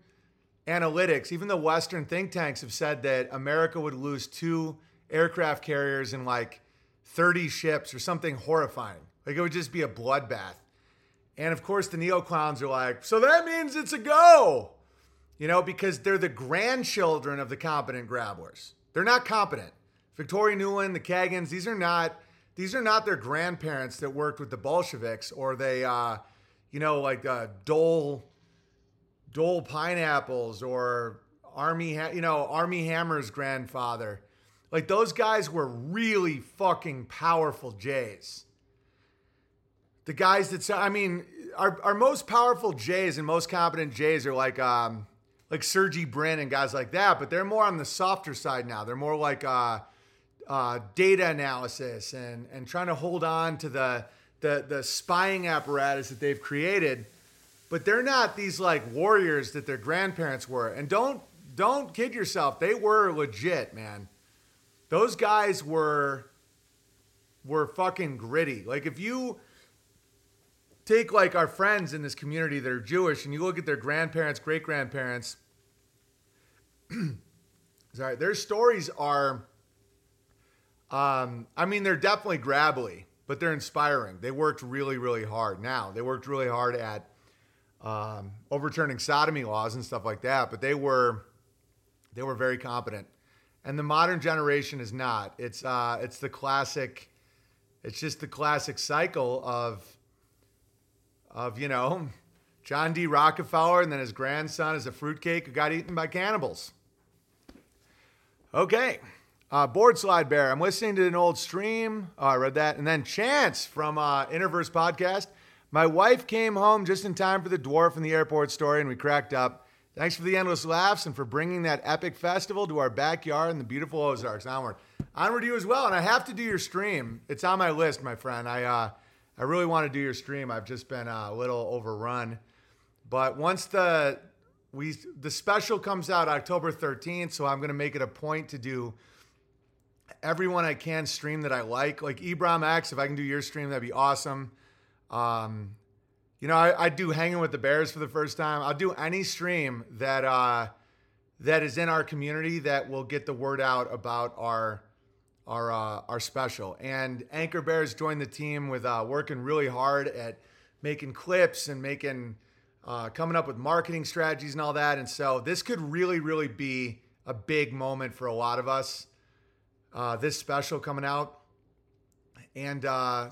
analytics, even the Western think tanks have said that America would lose 2 aircraft carriers and 30 ships or something horrifying. It would just be a bloodbath. And of course the neoclowns are so that means it's a go, because they're the grandchildren of the competent grabblers. They're not competent. Victoria Nuland, the Kagans, these are not their grandparents that worked with the Bolsheviks, or they, Dole Pineapples or Army Hammer's grandfather. Those guys were really fucking powerful Jays. The guys that, our most powerful Jays and most competent Jays are like Sergey Brin and guys like that, but they're more on the softer side now. They're more data analysis and trying to hold on to the spying apparatus that they've created, but they're not these warriors that their grandparents were. And don't kid yourself, they were legit, man. Those guys were fucking gritty. If you take our friends in this community that are Jewish and you look at their grandparents, great grandparents, sorry, their stories are. They're definitely grabbly, but they're inspiring. They worked really, really hard. Now they worked really hard at overturning sodomy laws and stuff like that. But they were very competent, and the modern generation is not. It's the classic. It's just the classic cycle of John D. Rockefeller, and then his grandson is a fruitcake who got eaten by cannibals. Okay. Board Slide Bear, I'm listening to an old stream. Oh, I read that. And then Chance from Interverse Podcast. My wife came home just in time for the dwarf in the airport story, and we cracked up. Thanks for the endless laughs and for bringing that epic festival to our backyard in the beautiful Ozarks. Onward. Onward to you as well. And I have to do your stream. It's on my list, my friend. I really want to do your stream. I've just been a little overrun. But once the special comes out October 13th, so I'm going to make it a point to do everyone I can stream that I like Ibram X. If I can do your stream, that'd be awesome. I do Hanging with the Bears for the first time. I'll do any stream that is in our community that will get the word out about our special. And Anchor Bears joined the team with working really hard at making clips and making, coming up with marketing strategies and all that. And so this could really, really be a big moment for a lot of us, this special coming out. And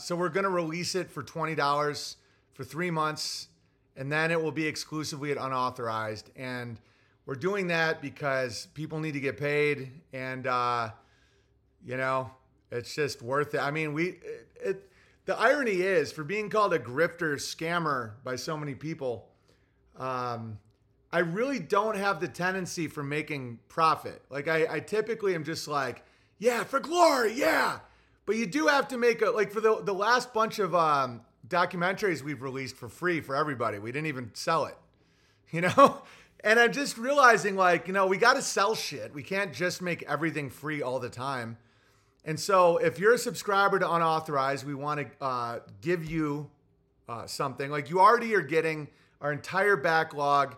so we're going to release it for $20 for 3 months, and then it will be exclusively at Unauthorized. And we're doing that because people need to get paid, and, you know, it's just worth it. I mean, the irony is, for being called a grifter, scammer by so many people, I really don't have the tendency for making profit. Like I typically am just like, yeah, for glory. Yeah. But you do have to make like for the last bunch of documentaries we've released for free for everybody. We didn't even sell it, you know? And I'm just realizing, like, you know, we got to sell shit. We can't just make everything free all the time. And so if you're a subscriber to Unauthorized, we want to give you something. Like, you already are getting our entire backlog,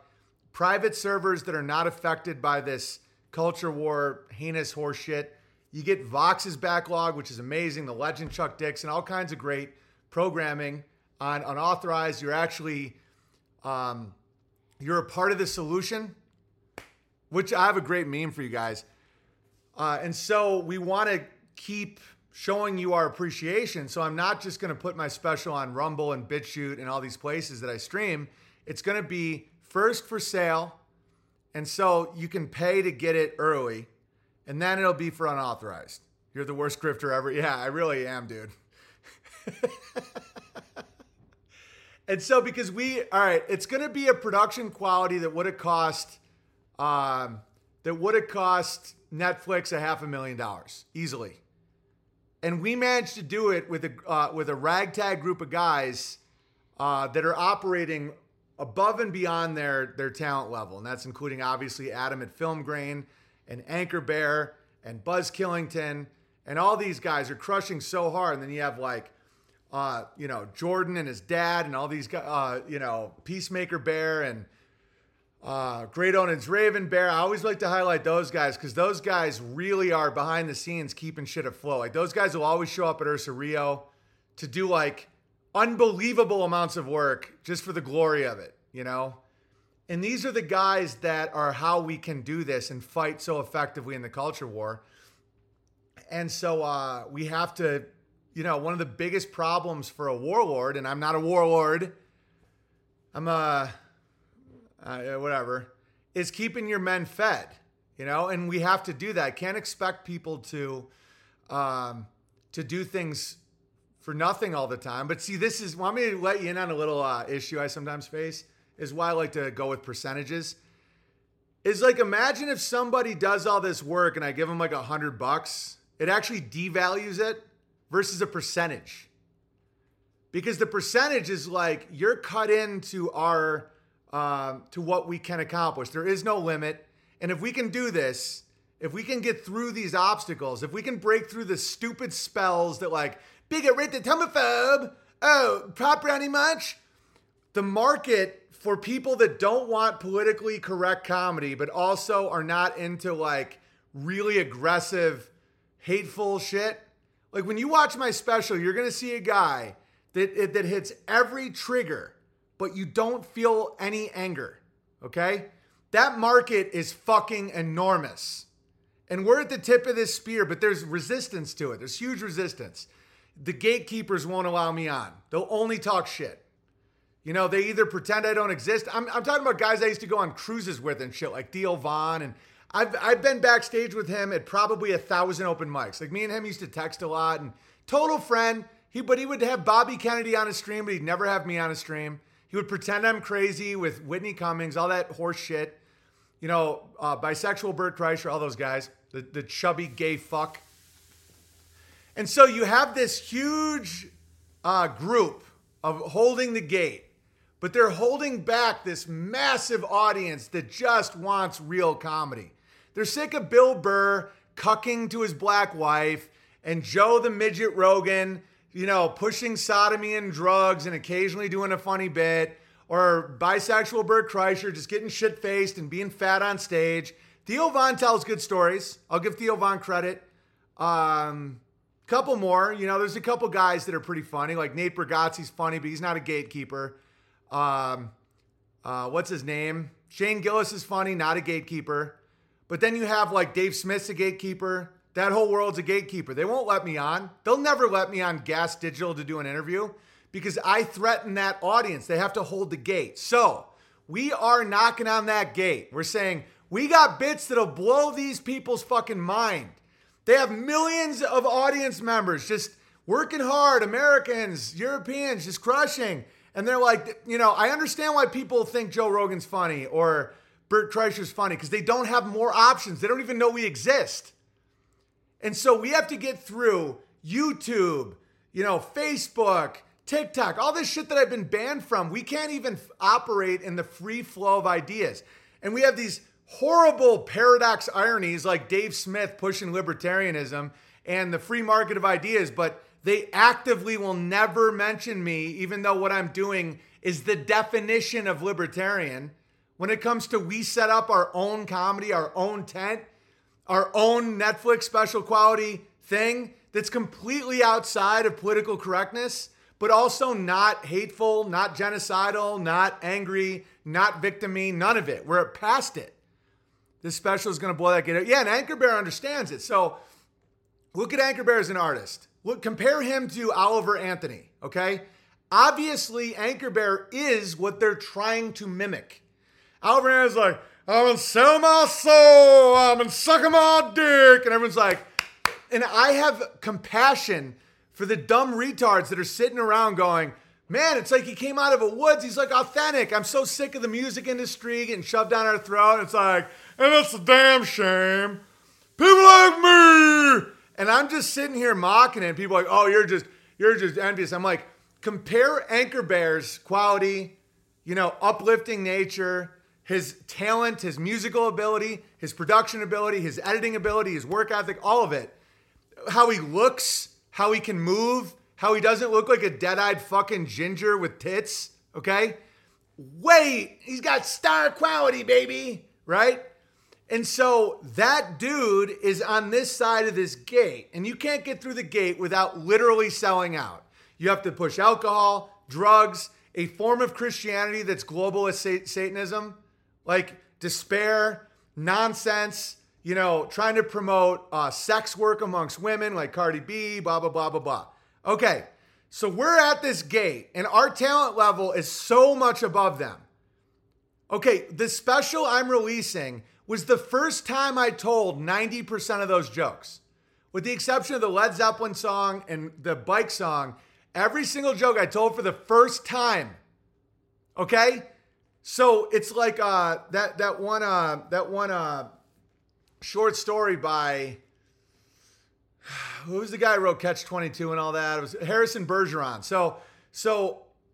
private servers that are not affected by this culture war, heinous horse shit. You get Vox's backlog, which is amazing, the legend Chuck Dixon, all kinds of great programming on Unauthorized. You're actually, you're a part of the solution, which I have a great meme for you guys. And so we want to keep showing you our appreciation. So I'm not just going to put my special on Rumble and BitChute and all these places that I stream. It's going to be first for sale. And so you can pay to get it early, and then it'll be for Unauthorized. You're the worst grifter ever. Yeah, I really am, dude. And so because it's going to be a production quality that would have cost, Netflix $500,000 easily. And we managed to do it with a ragtag group of guys that are operating above and beyond their talent level. And that's including, obviously, Adam at Film Grain and Anchor Bear and Buzz Killington. And all these guys are crushing so hard. And then you have, like, you know, Jordan and his dad and all these guys, you know, Peacemaker Bear and Great Onan's Raven Bear. I always like to highlight those guys because those guys really are behind the scenes keeping shit afloat. Like, those guys will always show up at Ursa Rio to do, like, unbelievable amounts of work just for the glory of it, you know? And these are the guys that are how we can do this and fight so effectively in the culture war. And so we have to, you know, one of the biggest problems for a warlord, and I'm not a warlord, I'm a... whatever, is keeping your men fed, you know? And we have to do that. Can't expect people to do things for nothing all the time. But see, this is, want me to let you in on a little issue I sometimes face, is why I like to go with percentages. Is like, imagine if somebody does all this work and I give them like $100, it actually devalues it versus a percentage. Because the percentage is like, you're cut into our... to what we can accomplish. There is no limit. And if we can do this, if we can get through these obstacles, if we can break through the stupid spells that, like, bigot, racist, homophobe, oh, pop brownie much, the market for people that don't want politically correct comedy, but also are not into, like, really aggressive, hateful shit. Like, when you watch my special, you're going to see a guy that hits every trigger, but you don't feel any anger, okay? That market is fucking enormous. And we're at the tip of this spear, but there's resistance to it. There's huge resistance. The gatekeepers won't allow me on. They'll only talk shit. You know, they either pretend I don't exist. I'm talking about guys I used to go on cruises with and shit, like Theo Von. And I've been backstage with him at probably 1,000 open mics. Like, me and him used to text a lot. And total friend. But he would have Bobby Kennedy on his stream, but he'd never have me on his stream. He would pretend I'm crazy with Whitney Cummings, all that horse shit. You know, bisexual Bert Kreischer, all those guys, the chubby gay fuck. And so you have this huge group of holding the gate, but they're holding back this massive audience that just wants real comedy. They're sick of Bill Burr cucking to his black wife and Joe the Midget Rogan, you know, pushing sodomy and drugs and occasionally doing a funny bit, or bisexual Bert Kreischer just getting shit-faced and being fat on stage. Theo Von tells good stories. I'll give Theo Von credit. Couple more, you know, there's a couple guys that are pretty funny, like Nate Bargatze's funny, but he's not a gatekeeper. What's his name? Shane Gillis is funny, not a gatekeeper. But then you have like Dave Smith's a gatekeeper. That whole world's a gatekeeper. They won't let me on. They'll never let me on Gas Digital to do an interview because I threaten that audience. They have to hold the gate. So we are knocking on that gate. We're saying, we got bits that'll blow these people's fucking mind. They have millions of audience members just working hard, Americans, Europeans, just crushing. And they're like, you know, I understand why people think Joe Rogan's funny or Bert Kreischer's funny because they don't have more options. They don't even know we exist. And so we have to get through YouTube, you know, Facebook, TikTok, all this shit that I've been banned from. We can't even operate in the free flow of ideas. And we have these horrible paradox ironies like Dave Smith pushing libertarianism and the free market of ideas, but they actively will never mention me, even though what I'm doing is the definition of libertarian. When it comes to, we set up our own comedy, our own tent, our own Netflix special quality thing that's completely outside of political correctness, but also not hateful, not genocidal, not angry, not victim-y, none of it. We're past it. This special is going to blow that gate up. Yeah, and Anchor Bear understands it. So look at Anchor Bear as an artist. Look, compare him to Oliver Anthony, okay? Obviously, Anchor Bear is what they're trying to mimic. Oliver Anthony's like, I'm going to sell my soul. I'm going to suck my dick. And everyone's like, and I have compassion for the dumb retards that are sitting around going, man, it's like he came out of a woods. He's like, authentic. I'm so sick of the music industry getting shoved down our throat. It's like, and it's a damn shame. People like me. And I'm just sitting here mocking it. And people are like, oh, you're just envious. I'm like, compare Anchor Bear's quality, you know, uplifting nature, his talent, his musical ability, his production ability, his editing ability, his work ethic, all of it. How he looks, how he can move, how he doesn't look like a dead-eyed fucking ginger with tits, okay? Wait, he's got star quality, baby, right? And so that dude is on this side of this gate, and you can't get through the gate without literally selling out. You have to push alcohol, drugs, a form of Christianity that's globalist Satanism, like despair, nonsense, you know, trying to promote sex work amongst women like Cardi B, blah, blah, blah, blah, blah. Okay, so we're at this gate, and our talent level is so much above them. Okay, the special I'm releasing was the first time I told 90% of those jokes. With the exception of the Led Zeppelin song and the bike song, every single joke I told for the first time. Okay? So it's like that one short story by... Who's the guy who wrote Catch-22 and all that? It was Harrison Bergeron. So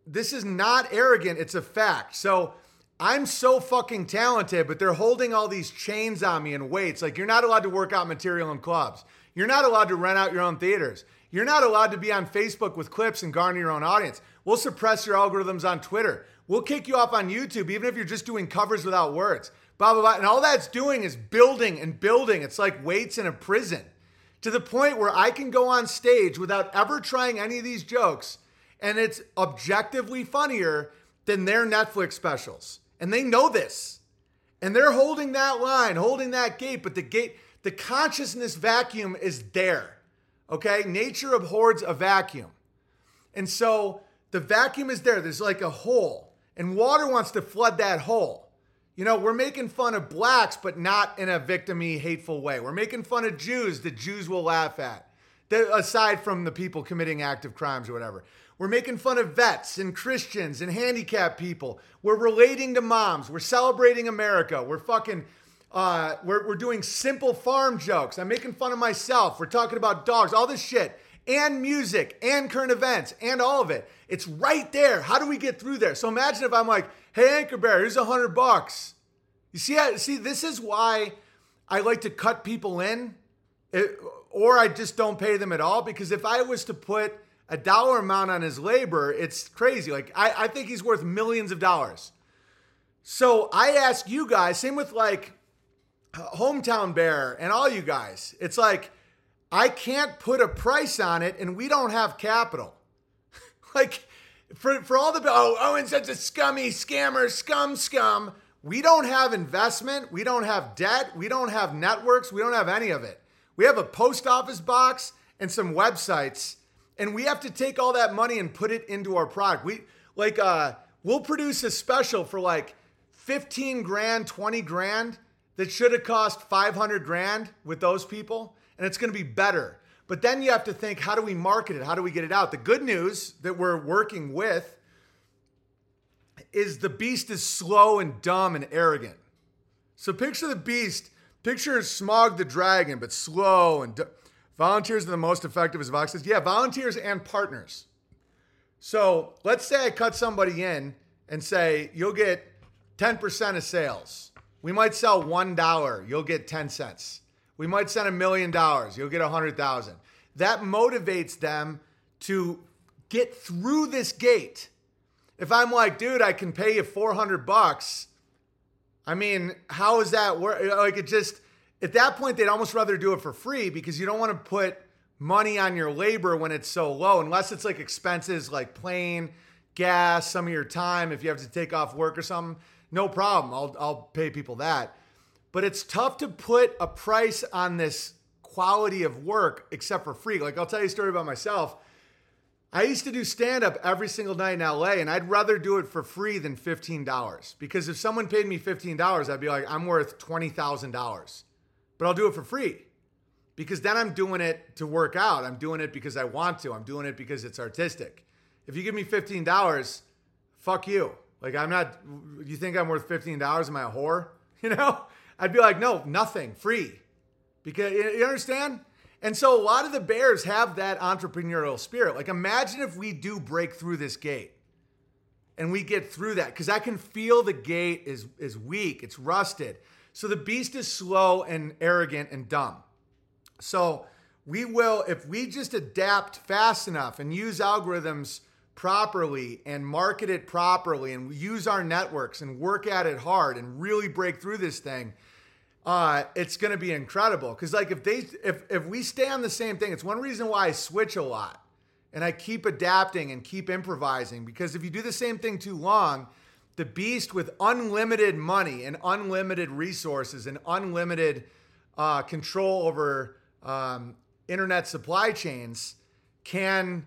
this is not arrogant. It's a fact. So I'm so fucking talented, but they're holding all these chains on me and weights. Like, you're not allowed to work out material in clubs. You're not allowed to rent out your own theaters. You're not allowed to be on Facebook with clips and garner your own audience. We'll suppress your algorithms on Twitter. We'll kick you off on YouTube, even if you're just doing covers without words. Blah, blah, blah. And all that's doing is building and building. It's like weights in a prison. To the point where I can go on stage without ever trying any of these jokes, and it's objectively funnier than their Netflix specials. And they know this. And they're holding that line, holding that gate, but the gate, the consciousness vacuum is there, okay? Nature abhors a vacuum. And so the vacuum is there. There's like a hole, and water wants to flood that hole. You know, we're making fun of blacks, but not in a victim-y, hateful way. We're making fun of Jews that Jews will laugh at, aside from the people committing active crimes or whatever. We're making fun of vets and Christians and handicapped people. We're relating to moms. We're celebrating America. We're fucking, we're doing simple farm jokes. I'm making fun of myself. We're talking about dogs, all this shit, and music, and current events, and all of it. It's right there. How do we get through there? So imagine if I'm like, hey, Anchor Bear, here's $100. You see, this is why I like to cut people in, or I just don't pay them at all. Because if I was to put a dollar amount on his labor, it's crazy. Like, I think he's worth millions of dollars. So I ask you guys, same with like Hometown Bear and all you guys. It's like, I can't put a price on it, and we don't have capital. Like, for all the, Owen's such a scummy scammer, scum. We don't have investment. We don't have debt. We don't have networks. We don't have any of it. We have a post office box and some websites, and we have to take all that money and put it into our product. We like, we'll produce a special for like 15 grand, 20 grand that should have cost 500 grand with those people. And it's going to be better. But then you have to think, how do we market it? How do we get it out? The good news that we're working with is the beast is slow and dumb and arrogant. So picture the beast. Picture Smog the Dragon, but slow and dumb. Volunteers are the most effective, as Vox says. Yeah, volunteers and partners. So let's say I cut somebody in and say, you'll get 10% of sales. We might sell $1. You'll get 10 cents. We might send $1 million. You'll get 100,000. That motivates them to get through this gate. If I'm like, dude, I can pay you $400. I mean, how is that work? Like, it just, at that point, they'd almost rather do it for free because you don't want to put money on your labor when it's so low, unless it's like expenses like plane, gas, some of your time. If you have to take off work or something, no problem. I'll pay people that. But it's tough to put a price on this quality of work except for free. Like, I'll tell you a story about myself. I used to do stand-up every single night in LA, and I'd rather do it for free than $15. Because if someone paid me $15, I'd be like, I'm worth $20,000. But I'll do it for free. Because then I'm doing it to work out. I'm doing it because I want to. I'm doing it because it's artistic. If you give me $15, fuck you. Like, I'm not, you think I'm worth $15? Am I a whore? You know? I'd be like, no, nothing, free. Because, you understand? And so a lot of the Bears have that entrepreneurial spirit. Like, imagine if we do break through this gate and we get through that. Because I can feel the gate is weak. It's rusted. So the beast is slow and arrogant and dumb. So we will, if we just adapt fast enough and use algorithms properly and market it properly and use our networks and work at it hard and really break through this thing, it's going to be incredible. Because like if we stay on the same thing, it's one reason why I switch a lot and I keep adapting and keep improvising, because if you do the same thing too long, the beast with unlimited money and unlimited resources and unlimited control over internet supply chains can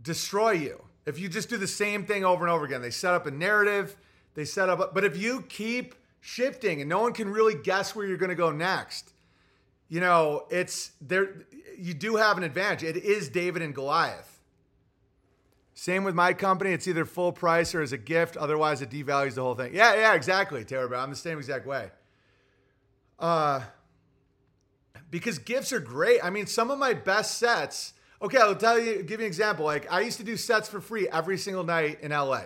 destroy you. If you just do the same thing over and over again, they set up a narrative, but if you keep shifting and no one can really guess where you're going to go next, you know, it's there. You do have an advantage. It is David and Goliath. Same with my company. It's either full price or as a gift. Otherwise it devalues the whole thing. Yeah, exactly. Taylor, but I'm the same exact way. Because gifts are great. I mean, some of my best sets, okay, I'll tell you, give you an example. Like, I used to do sets for free every single night in LA.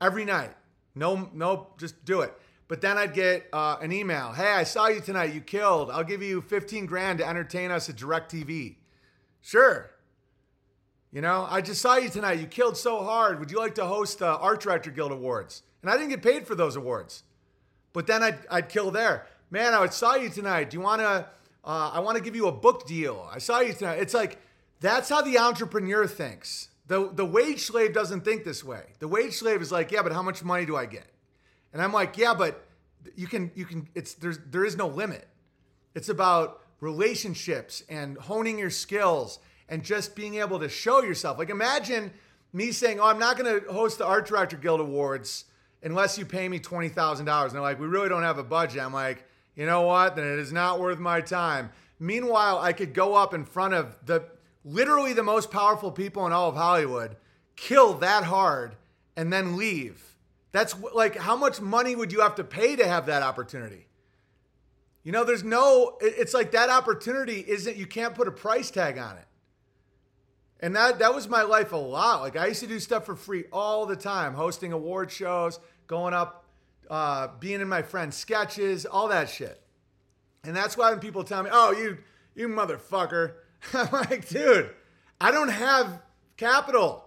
Every night. No, just do it. But then I'd get an email. Hey, I saw you tonight. You killed. I'll give you 15 grand to entertain us at DirecTV. Sure. You know, I just saw you tonight. You killed so hard. Would you like to host the Art Director Guild Awards? And I didn't get paid for those awards. But then I'd kill there. Man, I saw you tonight. Do you want to, I want to give you a book deal. I saw you tonight. It's like, that's how the entrepreneur thinks. The wage slave doesn't think this way. The wage slave is like, yeah, but how much money do I get? And I'm like, yeah, but you can. There is no limit. It's about relationships and honing your skills and just being able to show yourself. Like, imagine me saying, oh, I'm not going to host the Art Director Guild Awards unless you pay me $20,000. And they're like, we really don't have a budget. I'm like, you know what? Then it is not worth my time. Meanwhile, I could go up in front of literally the most powerful people in all of Hollywood, kill that hard, and then leave. That's like, how much money would you have to pay to have that opportunity? You know, it's like that opportunity isn't, you can't put a price tag on it. And that was my life a lot. Like, I used to do stuff for free all the time, hosting award shows, going up, being in my friend's sketches, all that shit. And that's why when people tell me, oh, you motherfucker, I'm like, dude, I don't have capital.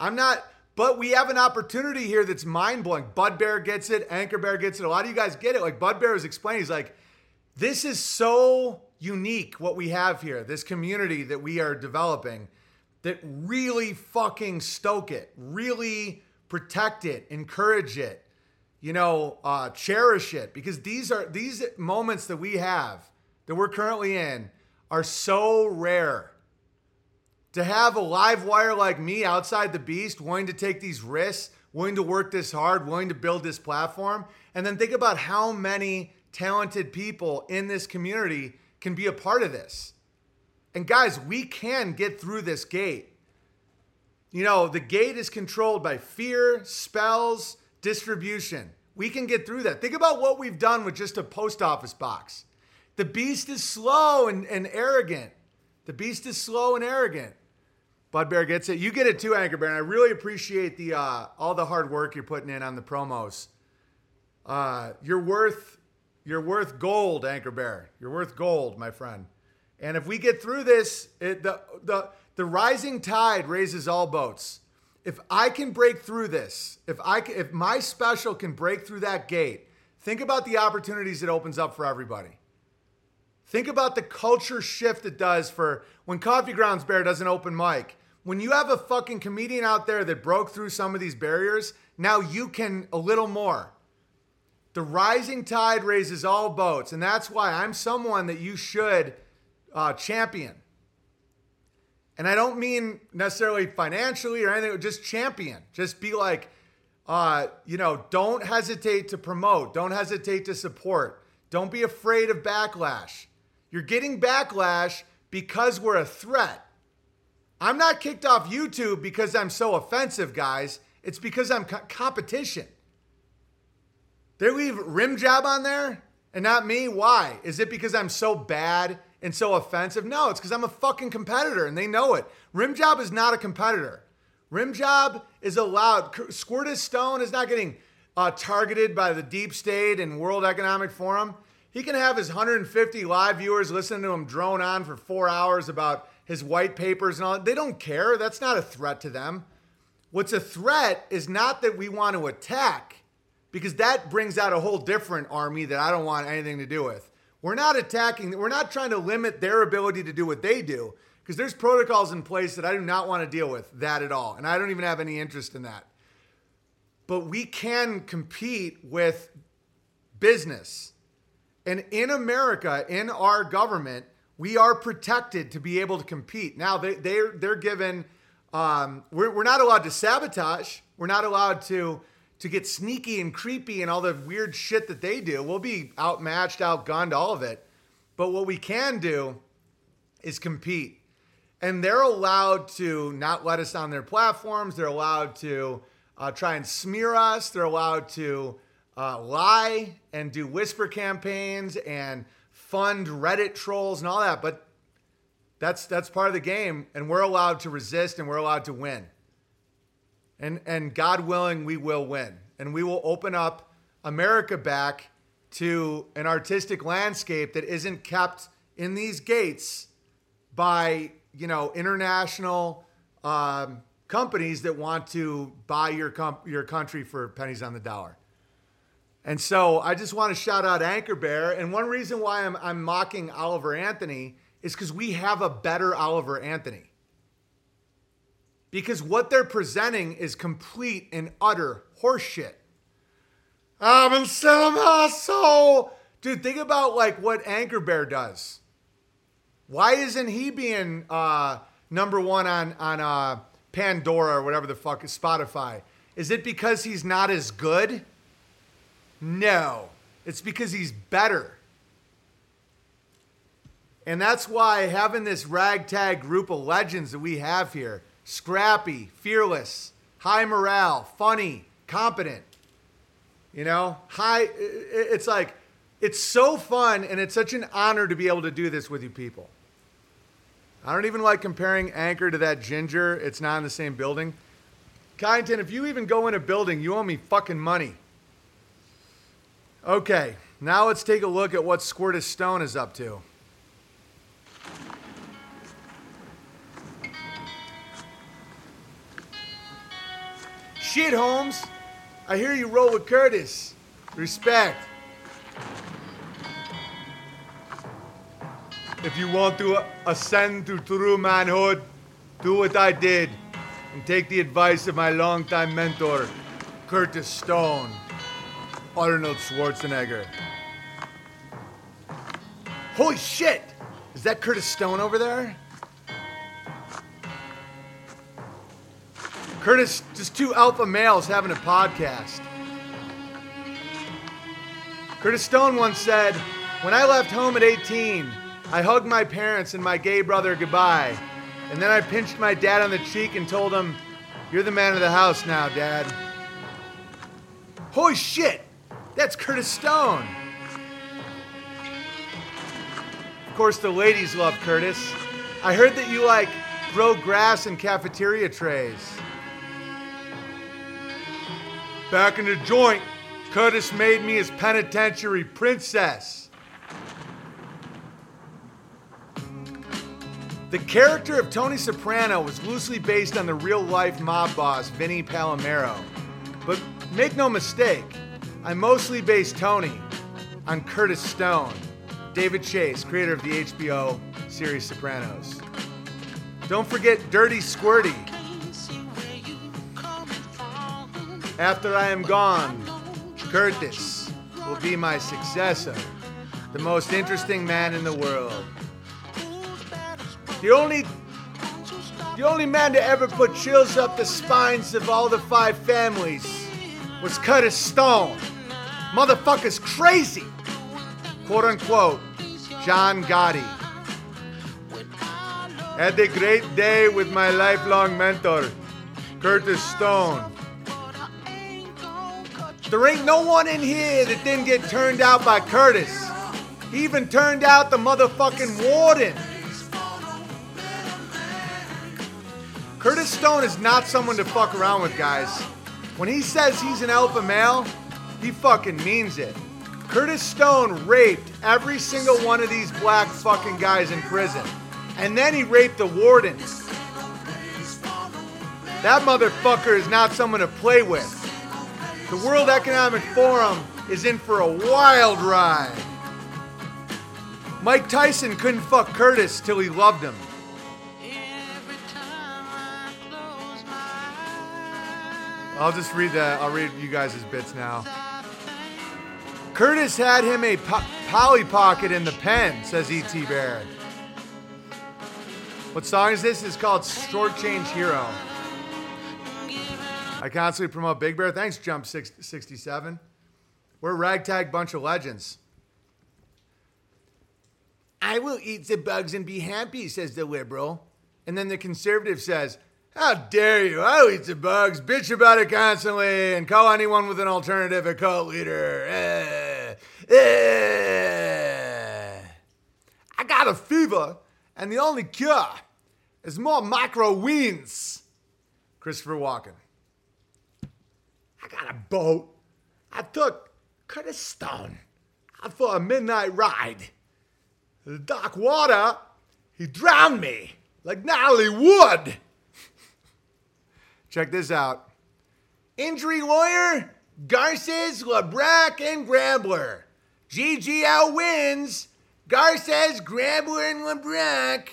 I'm not, but we have an opportunity here that's mind-blowing. Bud Bear gets it. Anchor Bear gets it. A lot of you guys get it. Like, Bud Bear was explaining, he's like, this is so unique what we have here, this community that we are developing, that really fucking stoke it, really protect it, encourage it, cherish it. Because these moments that we have, that we're currently in, are so rare. To have a live wire like me outside the beast, wanting to take these risks, willing to work this hard, willing to build this platform. And then think about how many talented people in this community can be a part of this. And guys, we can get through this gate. You know, the gate is controlled by fear, spells, distribution. We can get through that. Think about what we've done with just a post office box. The beast is slow and arrogant. The beast is slow and arrogant. Bud Bear gets it. You get it too, Anchor Bear. And I really appreciate the all the hard work you're putting in on the promos. You're worth gold, Anchor Bear. You're worth gold, my friend. And if we get through this, the rising tide raises all boats. If I can break through this, if my special can break through that gate, think about the opportunities it opens up for everybody. Think about the culture shift it does for when Coffee Grounds Bear does an open mic. When you have a fucking comedian out there that broke through some of these barriers, now you can a little more. The rising tide raises all boats, and that's why I'm someone that you should champion. And I don't mean necessarily financially or anything, just champion. Just be like, don't hesitate to promote. Don't hesitate to support. Don't be afraid of backlash. You're getting backlash because we're a threat. I'm not kicked off YouTube because I'm so offensive, guys. It's because I'm competition. They leave Rim Job on there and not me. Why? Is it because I'm so bad and so offensive? No, it's because I'm a fucking competitor and they know it. Rim Job is not a competitor. Rim Job is allowed. Curtis Stone is not getting targeted by the deep state and World Economic Forum. He can have his 150 live viewers listening to him drone on for 4 hours about his white papers and all that. They don't care. That's not a threat to them. What's a threat is not that we want to attack, because that brings out a whole different army that I don't want anything to do with. We're not attacking. We're not trying to limit their ability to do what they do, because there's protocols in place that I do not want to deal with that at all. And I don't even have any interest in that. But we can compete with business. And in America, in our government, we are protected to be able to compete. Now, they're given, we're not allowed to sabotage. We're not allowed to get sneaky and creepy and all the weird shit that they do. We'll be outmatched, outgunned, all of it. But what we can do is compete. And they're allowed to not let us on their platforms. They're allowed to try and smear us. They're allowed to lie and do whisper campaigns and fund Reddit trolls and all that. But that's part of the game. And we're allowed to resist and we're allowed to win. And God willing, we will win. And we will open up America back to an artistic landscape that isn't kept in these gates by, international companies that want to buy your country for pennies on the dollar. And so I just want to shout out Anchor Bear. And one reason why I'm mocking Oliver Anthony is because we have a better Oliver Anthony. Because what they're presenting is complete and utter horseshit. I'm in cinema, so... Dude, think about what Anchor Bear does. Why isn't he being number one on Pandora or whatever the fuck is Spotify? Is it because he's not as good? No. It's because he's better. And that's why having this ragtag group of legends that we have here... Scrappy, fearless, high morale, funny, competent, it's so fun. And it's such an honor to be able to do this with you people. I don't even like comparing Anchor to that ginger. It's not in the same building. Kyneton, if you even go in a building, you owe me fucking money. Okay. Now let's take a look at what Squirtus Stone is up to. Shit, Holmes. I hear you roll with Curtis. Respect. If you want to ascend to true manhood, do what I did and take the advice of my longtime mentor, Curtis Stone, Arnold Schwarzenegger. Holy shit! Is that Curtis Stone over there? Curtis, just two alpha males having a podcast. Curtis Stone once said, "When I left home at 18, I hugged my parents and my gay brother goodbye. And then I pinched my dad on the cheek and told him, 'You're the man of the house now, Dad.'" Holy shit! That's Curtis Stone! Of course, the ladies love Curtis. I heard that you like grow grass in cafeteria trays. Back in the joint, Curtis made me his penitentiary princess. The character of Tony Soprano was loosely based on the real-life mob boss Vinnie Palomero. But make no mistake, I mostly based Tony on Curtis Stone, David Chase, creator of the HBO series Sopranos. Don't forget Dirty Squirty. After I am gone, Curtis will be my successor, the most interesting man in the world. The only man to ever put chills up the spines of all the five families was Curtis Stone. Motherfucker's crazy. Quote unquote, John Gotti. Had a great day with my lifelong mentor, Curtis Stone. There ain't no one in here that didn't get turned out by Curtis. He even turned out the motherfucking warden. Curtis Stone is not someone to fuck around with, guys. When he says he's an alpha male, he fucking means it. Curtis Stone raped every single one of these black fucking guys in prison. And then he raped the warden. That motherfucker is not someone to play with. The World Economic Forum is in for a wild ride. Mike Tyson couldn't fuck Curtis till he loved him. I'll read you guys' bits now. Curtis had him a Polly Pocket in the pen, says E.T. Bear. What song is this? It's called Shortchange Hero. I constantly promote Big Bear. Thanks, Jump 67. We're a ragtag bunch of legends. I will eat the bugs and be happy, says the liberal. And then the conservative says, "How dare you? I'll eat the bugs, bitch about it constantly, and call anyone with an alternative a cult leader. I got a fever, and the only cure is more micro wins." Christopher Walken. I got a boat. I took Curtis Stone out for a midnight ride. In the dark water, he drowned me like Natalie Wood. Check this out. Injury lawyer, Garces, LeBrack, and Grambler. GGL wins. Garces, Grambler, and LeBrack.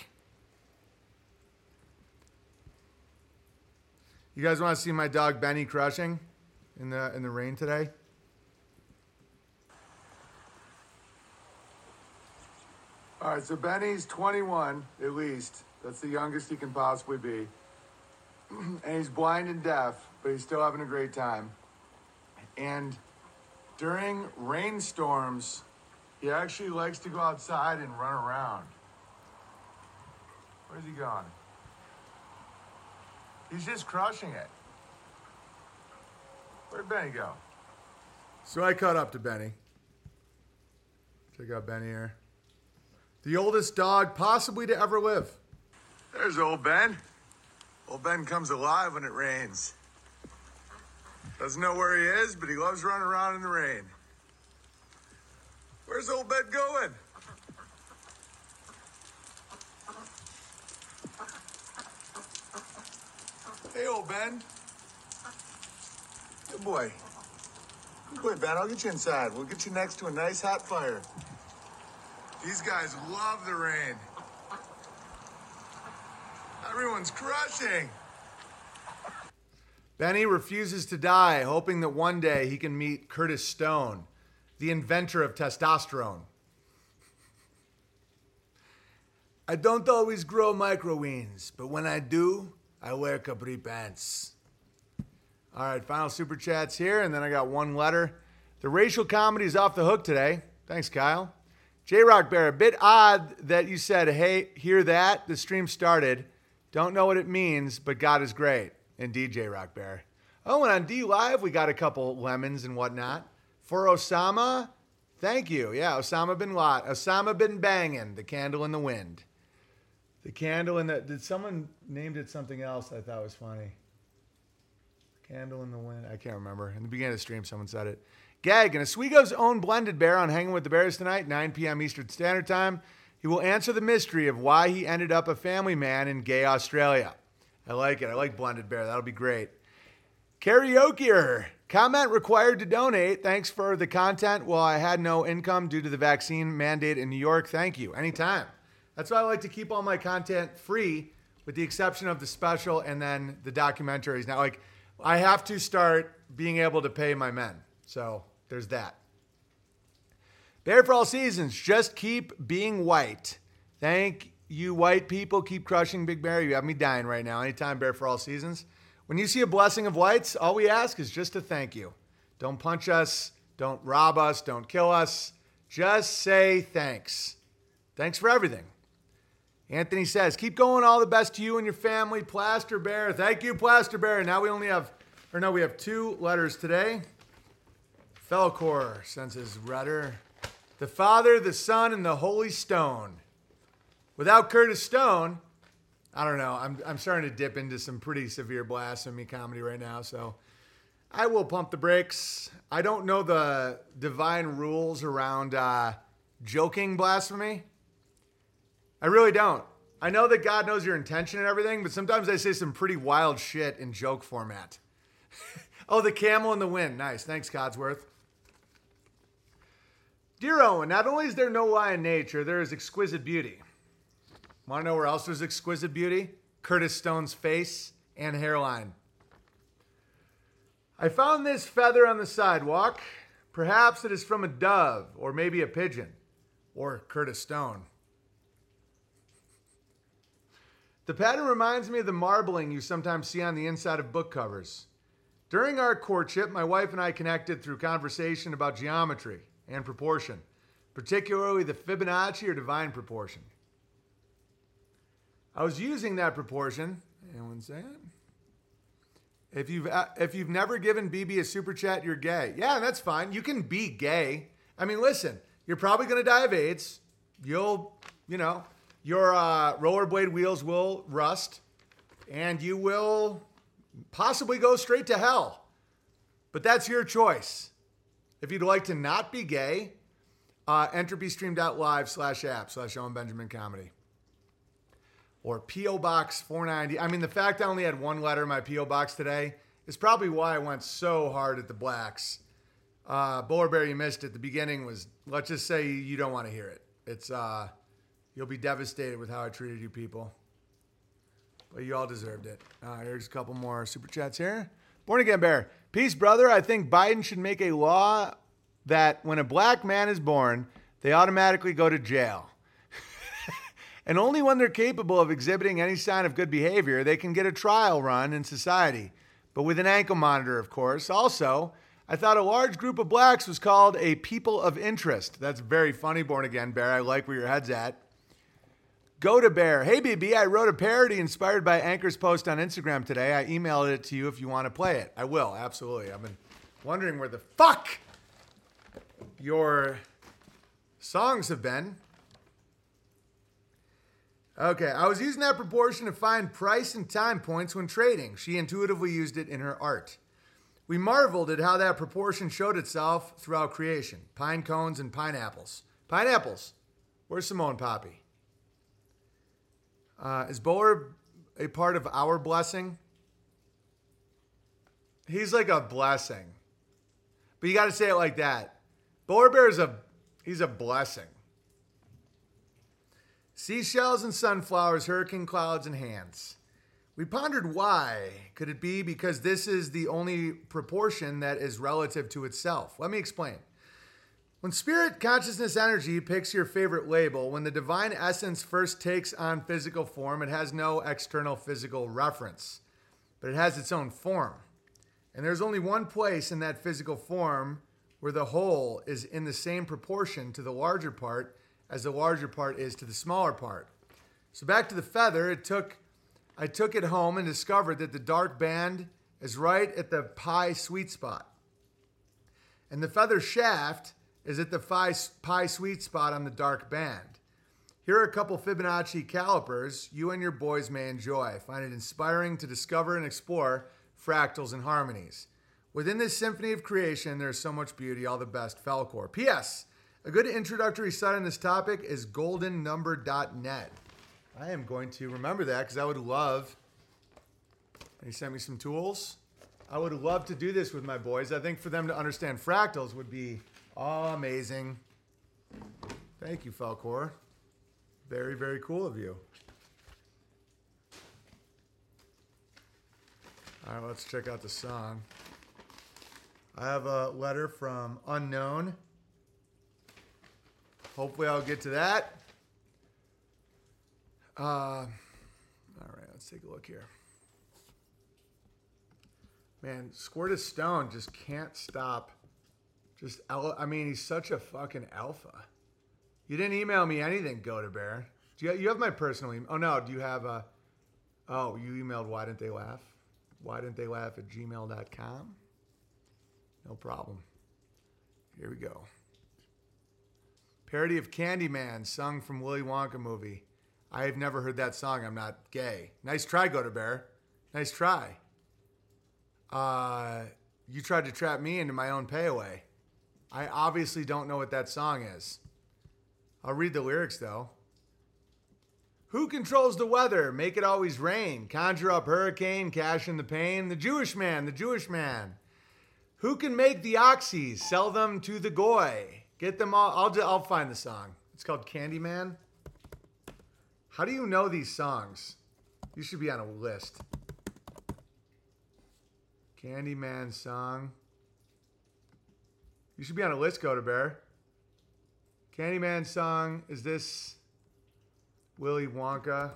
You guys want to see my dog Benny crushing in the rain today? All right, so Benny's 21, at least. That's the youngest he can possibly be. And he's blind and deaf, but he's still having a great time. And during rainstorms, he actually likes to go outside and run around. Where's he going? He's just crushing it. Where'd Benny go? So I caught up to Benny. Check out Benny here. The oldest dog possibly to ever live. There's old Ben. Old Ben comes alive when it rains. Doesn't know where he is, but he loves running around in the rain. Where's old Ben going? Hey, old Ben. Good boy. Good boy, Ben. I'll get you inside. We'll get you next to a nice hot fire. Do These guys love the rain. Everyone's crushing. Benny refuses to die, hoping that one day he can meet Curtis Stone, the inventor of testosterone. I don't always grow microweens, but when I do, I wear capri pants. All right, final super chats here, and then I got one letter. The racial comedy is off the hook today. Thanks, Kyle. J-Rock Bear, a bit odd that you said, hey, hear that? The stream started. Don't know what it means, but God is great. Indeed, J-Rock Bear. Oh, and on D Live, we got a couple lemons and whatnot. For Osama, thank you. Yeah, Osama bin Laden. Osama bin Bangin', the candle in the wind. The candle in the... Did someone named it something else I thought was funny? Candle in the wind. I can't remember. In the beginning of the stream, someone said it. Gag, and Oswego's own blended bear on Hanging with the Bears tonight, 9 p.m. Eastern Standard Time. He will answer the mystery of why he ended up a family man in gay Australia. I like it. I like Blended Bear. That'll be great. Karaoke. Comment required to donate. Thanks for the content. Well, I had no income due to the vaccine mandate in New York. Thank you. Anytime. That's why I like to keep all my content free, with the exception of the special and then the documentaries. Now, like, I have to start being able to pay my men. So there's that. Bear for all seasons. Just keep being white. Thank you. You white people keep crushing Big Bear. You have me dying right now. Anytime, Bear for all seasons. When you see a blessing of whites, all we ask is just a thank you. Don't punch us. Don't rob us. Don't kill us. Just say thanks. Thanks for everything. Anthony says, keep going. All the best to you and your family. Plaster Bear. Thank you, Plaster Bear. Now we have two letters today. Felcor sends his rudder. The Father, the Son, and the Holy Stone. Without Curtis Stone, I don't know. I'm starting to dip into some pretty severe blasphemy comedy right now, so I will pump the brakes. I don't know the divine rules around joking blasphemy. I really don't. I know that God knows your intention and everything, but sometimes I say some pretty wild shit in joke format. Oh, the camel in the wind. Nice. Thanks, Codsworth. Dear Owen, not only is there no lie in nature, there is exquisite beauty. Want to know where else there's exquisite beauty? Curtis Stone's face and hairline. I found this feather on the sidewalk. Perhaps it is from a dove or maybe a pigeon or Curtis Stone. The pattern reminds me of the marbling you sometimes see on the inside of book covers. During our courtship, my wife and I connected through conversation about geometry and proportion, particularly the Fibonacci or divine proportion. I was using that proportion. Anyone say it? If you've never given BB a super chat, you're gay. Yeah, that's fine. You can be gay. I mean, listen, you're probably going to die of AIDS. Your rollerblade wheels will rust and you will possibly go straight to hell. But that's your choice. If you'd like to not be gay, entropystream.live/app/OwenBenjaminComedy. Or P.O. Box 490. I mean, the fact I only had one letter in my P.O. Box today is probably why I went so hard at the blacks. Bowler Bear, you missed it. The beginning was, let's just say you don't want to hear it. It's, you'll be devastated with how I treated you people. But you all deserved it. Here's a couple more super chats here. Born Again Bear. Peace, brother. I think Biden should make a law that when a black man is born, they automatically go to jail. And only when they're capable of exhibiting any sign of good behavior, they can get a trial run in society. But with an ankle monitor, of course. Also, I thought a large group of blacks was called a people of interest. That's very funny, Born Again Bear. I like where your head's at. Go to Bear. Hey, BB, I wrote a parody inspired by Anchor's post on Instagram today. I emailed it to you if you want to play it. I will, absolutely. I've been wondering where the fuck your songs have been. Okay, I was using that proportion to find price and time points when trading. She intuitively used it in her art. We marveled at how that proportion showed itself throughout creation. Pine cones and pineapples. Pineapples. Where's Simone Poppy? Is Bowler a part of our blessing? He's like a blessing. But you got to say it like that. Bowler Bear is he's a blessing. Seashells and sunflowers, hurricane clouds and hands. We pondered why. Could it be because this is the only proportion that is relative to itself? Let me explain. When spirit, consciousness, energy picks your favorite label, when the divine essence first takes on physical form, it has no external physical reference, but it has its own form. And there's only one place in that physical form where the whole is in the same proportion to the larger part as the larger part is to the smaller part. So back to the feather, I took it home and discovered that the dark band is right at the pi sweet spot. And the feather shaft is at the pi sweet spot on the dark band. Here are a couple Fibonacci calipers you and your boys may enjoy. I find it inspiring to discover and explore fractals and harmonies. Within this symphony of creation, there's so much beauty. All the best, Falcor. P.S. A good introductory site on this topic is goldennumber.net. I am going to remember that because I would love, and he sent me some tools, I would love to do this with my boys. I think for them to understand fractals would be amazing. Thank you, Falcor. Very, very cool of you. All right, let's check out the song. I have a letter from Unknown. Hopefully I'll get to that. All right, let's take a look here. Man, Curtis Stone just can't stop. He's such a fucking alpha. You didn't email me anything, Go to Bear. Do you have my personal email? Oh, no, do you have a... Oh, you emailed Why Didn't They Laugh? Why Didn't They Laugh at gmail.com? No problem. Here we go. Parody of Candyman, sung from Willy Wonka movie. I have never heard that song. I'm not gay. Nice try, Go to Bear. Nice try. You tried to trap me into my own payaway. I obviously don't know what that song is. I'll read the lyrics, though. Who controls the weather? Make it always rain. Conjure up hurricane, cash in the pain. The Jewish man, the Jewish man. Who can make the oxys? Sell them to the goy. Get them all. I'll find the song. It's called Candyman. How do you know these songs? You should be on a list. Candyman song. You should be on a list, Go to Bear. Candyman song. Is this Willy Wonka?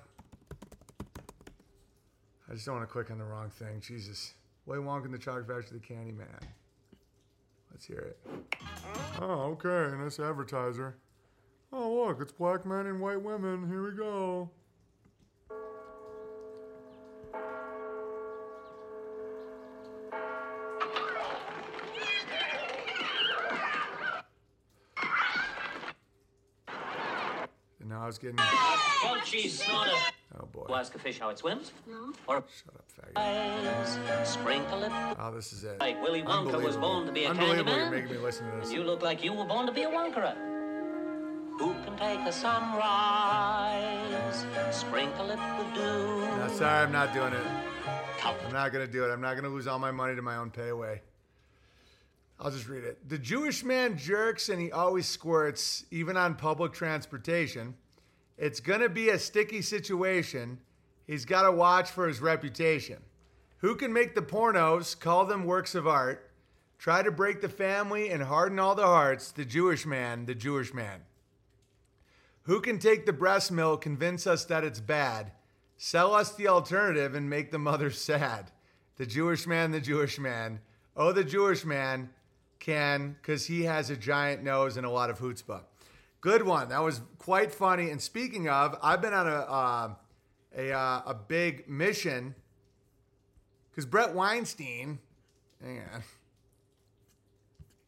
I just don't want to click on the wrong thing. Jesus. Willy Wonka and the Chocolate Factory, the Candyman. Let's hear it. Oh, okay. Nice advertiser. Oh, look, it's black men and white women. Here we go. And now I was getting... Oh, geez, oh, boy. Will ask a fish how it swims? No. Or... Shut up, faggot. Sprinkle it. Oh, this is it. Like Willy Wonka was born to be a Candyman. You're making me listen to this. You look like you were born to be a Wonkerer. Who can take the sunrise? Sprinkle it with dew. No, sorry, I'm not doing it. I'm not going to do it. I'm not going to lose all my money to my own payway. I'll just read it. The Jewish man jerks and he always squirts, even on public transportation. It's going to be a sticky situation. He's got to watch for his reputation. Who can make the pornos, call them works of art, try to break the family and harden all the hearts? The Jewish man, the Jewish man. Who can take the breast milk, convince us that it's bad, sell us the alternative, and make the mother sad? The Jewish man, the Jewish man. Oh, the Jewish man can, because he has a giant nose and a lot of chutzpah. Good one. That was quite funny. And speaking of, I've been on a big mission, because Brett Weinstein, hang on,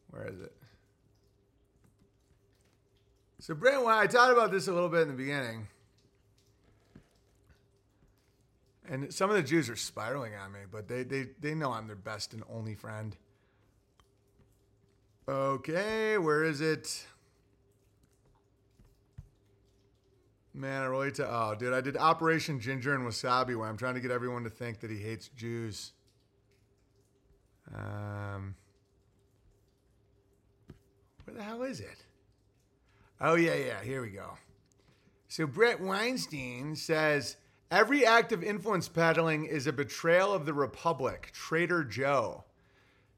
where is it? So, Brett, I thought about this a little bit in the beginning. And some of the Jews are spiraling on me, but they know I'm their best and only friend. Okay, where is it? Man, I relate to... Oh, dude, I did Operation Ginger and Wasabi, where I'm trying to get everyone to think that he hates Jews. Where the hell is it? Oh, yeah, here we go. So Brett Weinstein says, every act of influence peddling is a betrayal of the Republic, Traitor Joe.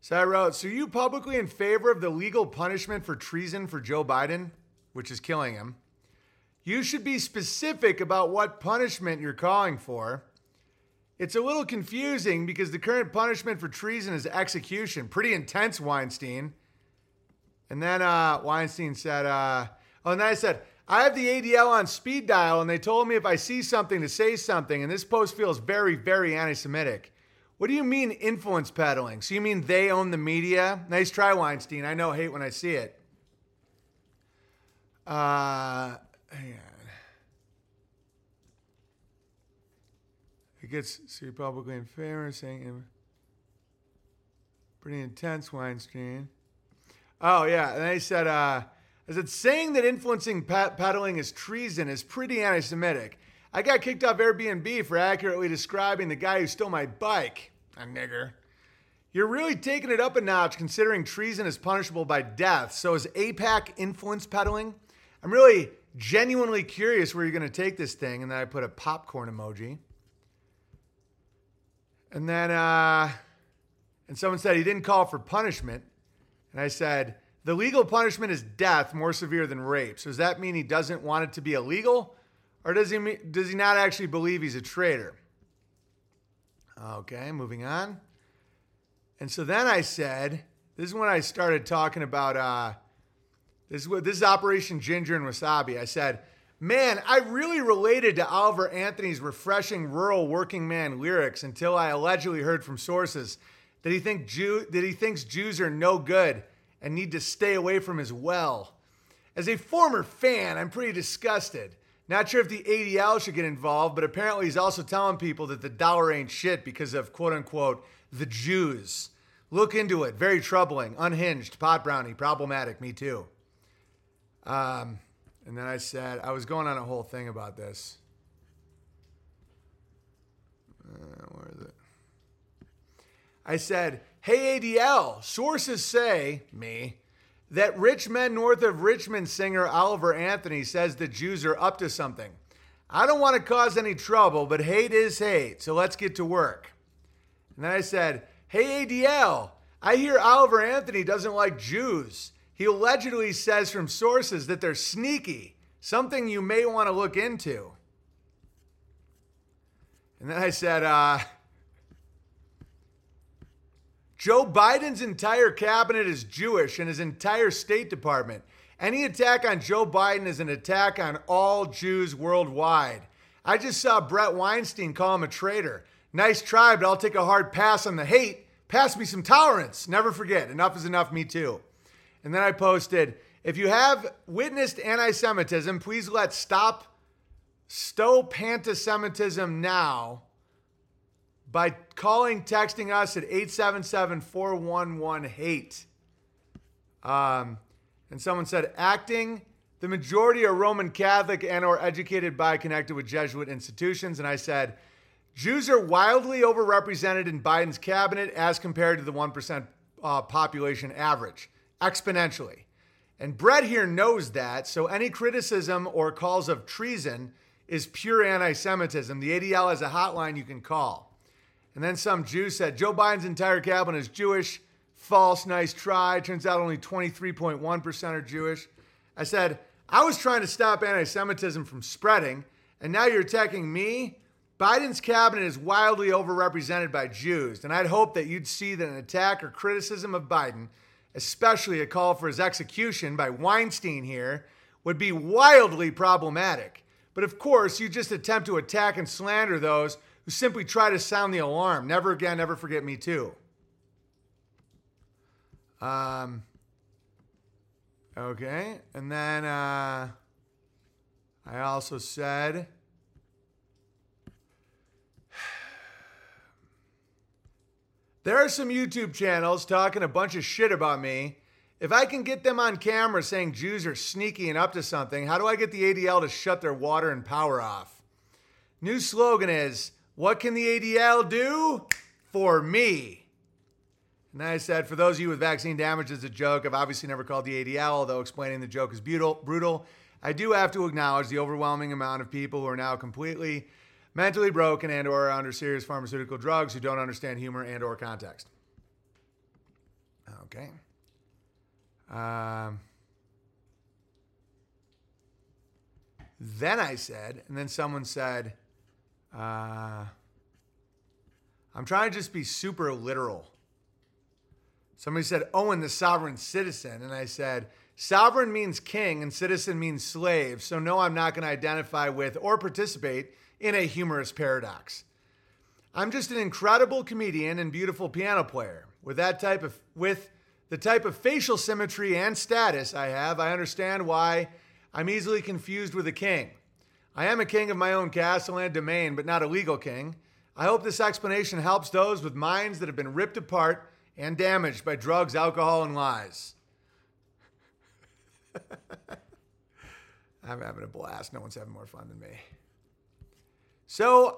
So I wrote, so you publicly in favor of the legal punishment for treason for Joe Biden, which is killing him. You should be specific about what punishment you're calling for. It's a little confusing because the current punishment for treason is execution. Pretty intense, Weinstein. And then Weinstein said, and then I said, I have the ADL on speed dial and they told me if I see something to say something, and this post feels very, very anti-Semitic. What do you mean influence peddling? So you mean they own the media? Nice try, Weinstein. I know hate when I see it. Hang on. It gets, so you're publicly in favor, saying pretty intense, Weinstein. Oh, yeah. And they said, I said, saying that influencing peddling is treason is pretty anti-Semitic. I got kicked off Airbnb for accurately describing the guy who stole my bike. A nigger. You're really taking it up a notch considering treason is punishable by death. So is AIPAC influence peddling? I'm really genuinely curious where you're going to take this thing. And then I put a popcorn emoji. And then, and someone said he didn't call for punishment. And I said, the legal punishment is death, more severe than rape. So does that mean he doesn't want it to be illegal? Or does he not actually believe he's a traitor? Okay, moving on. And so then I said, this is when I started talking about, this is Operation Ginger and Wasabi. I said, man, I really related to Oliver Anthony's refreshing rural working man lyrics until I allegedly heard from sources that he thinks Jews are no good and need to stay away from his well. As a former fan, I'm pretty disgusted. Not sure if the ADL should get involved, but apparently he's also telling people that the dollar ain't shit because of, quote unquote, the Jews. Look into it. Very troubling. Unhinged. Pot brownie. Problematic. Me too. And then I said, I was going on a whole thing about this. Where is it? I said, hey, ADL, sources say, me, that rich men north of Richmond singer Oliver Anthony says the Jews are up to something. I don't want to cause any trouble, but hate is hate, so let's get to work. And then I said, hey, ADL, I hear Oliver Anthony doesn't like Jews. He allegedly says from sources that they're sneaky, something you may want to look into. And then I said, Joe Biden's entire cabinet is Jewish and his entire State Department. Any attack on Joe Biden is an attack on all Jews worldwide. I just saw Brett Weinstein call him a traitor. Nice try, but I'll take a hard pass on the hate. Pass me some tolerance. Never forget. Enough is enough, me too. And then I posted, if you have witnessed anti-Semitism, please let's stop anti-Semitism now. By calling, texting us at 877-411-HATE. And someone said, acting, the majority are Roman Catholic and or educated by, connected with Jesuit institutions. And I said, Jews are wildly overrepresented in Biden's cabinet as compared to the 1% population average, exponentially. And Brett here knows that, so any criticism or calls of treason is pure anti-Semitism. The ADL has a hotline you can call. And then some Jew said, Joe Biden's entire cabinet is Jewish. False, nice try. Turns out only 23.1% are Jewish. I said, I was trying to stop anti-Semitism from spreading, and now you're attacking me? Biden's cabinet is wildly overrepresented by Jews, and I'd hope that you'd see that an attack or criticism of Biden, especially a call for his execution by Weinstein here, would be wildly problematic. But of course, you just attempt to attack and slander those who simply try to sound the alarm. Never again, never forget me too. Okay. And then I also said, there are some YouTube channels talking a bunch of shit about me. If I can get them on camera saying Jews are sneaky and up to something, how do I get the ADL to shut their water and power off? New slogan is, what can the ADL do for me? And I said, for those of you with vaccine damage, it's a joke. I've obviously never called the ADL, although explaining the joke is brutal. I do have to acknowledge the overwhelming amount of people who are now completely mentally broken and or under serious pharmaceutical drugs who don't understand humor and or context. Okay. Then I said, and then someone said, I'm trying to just be super literal. Somebody said, Owen, the sovereign citizen. And I said, sovereign means king and citizen means slave. So no, I'm not going to identify with or participate in a humorous paradox. I'm just an incredible comedian and beautiful piano player. With the type of facial symmetry and status I have, I understand why I'm easily confused with a king. I am a king of my own castle and domain, but not a legal king. I hope this explanation helps those with minds that have been ripped apart and damaged by drugs, alcohol, and lies. I'm having a blast. No one's having more fun than me. So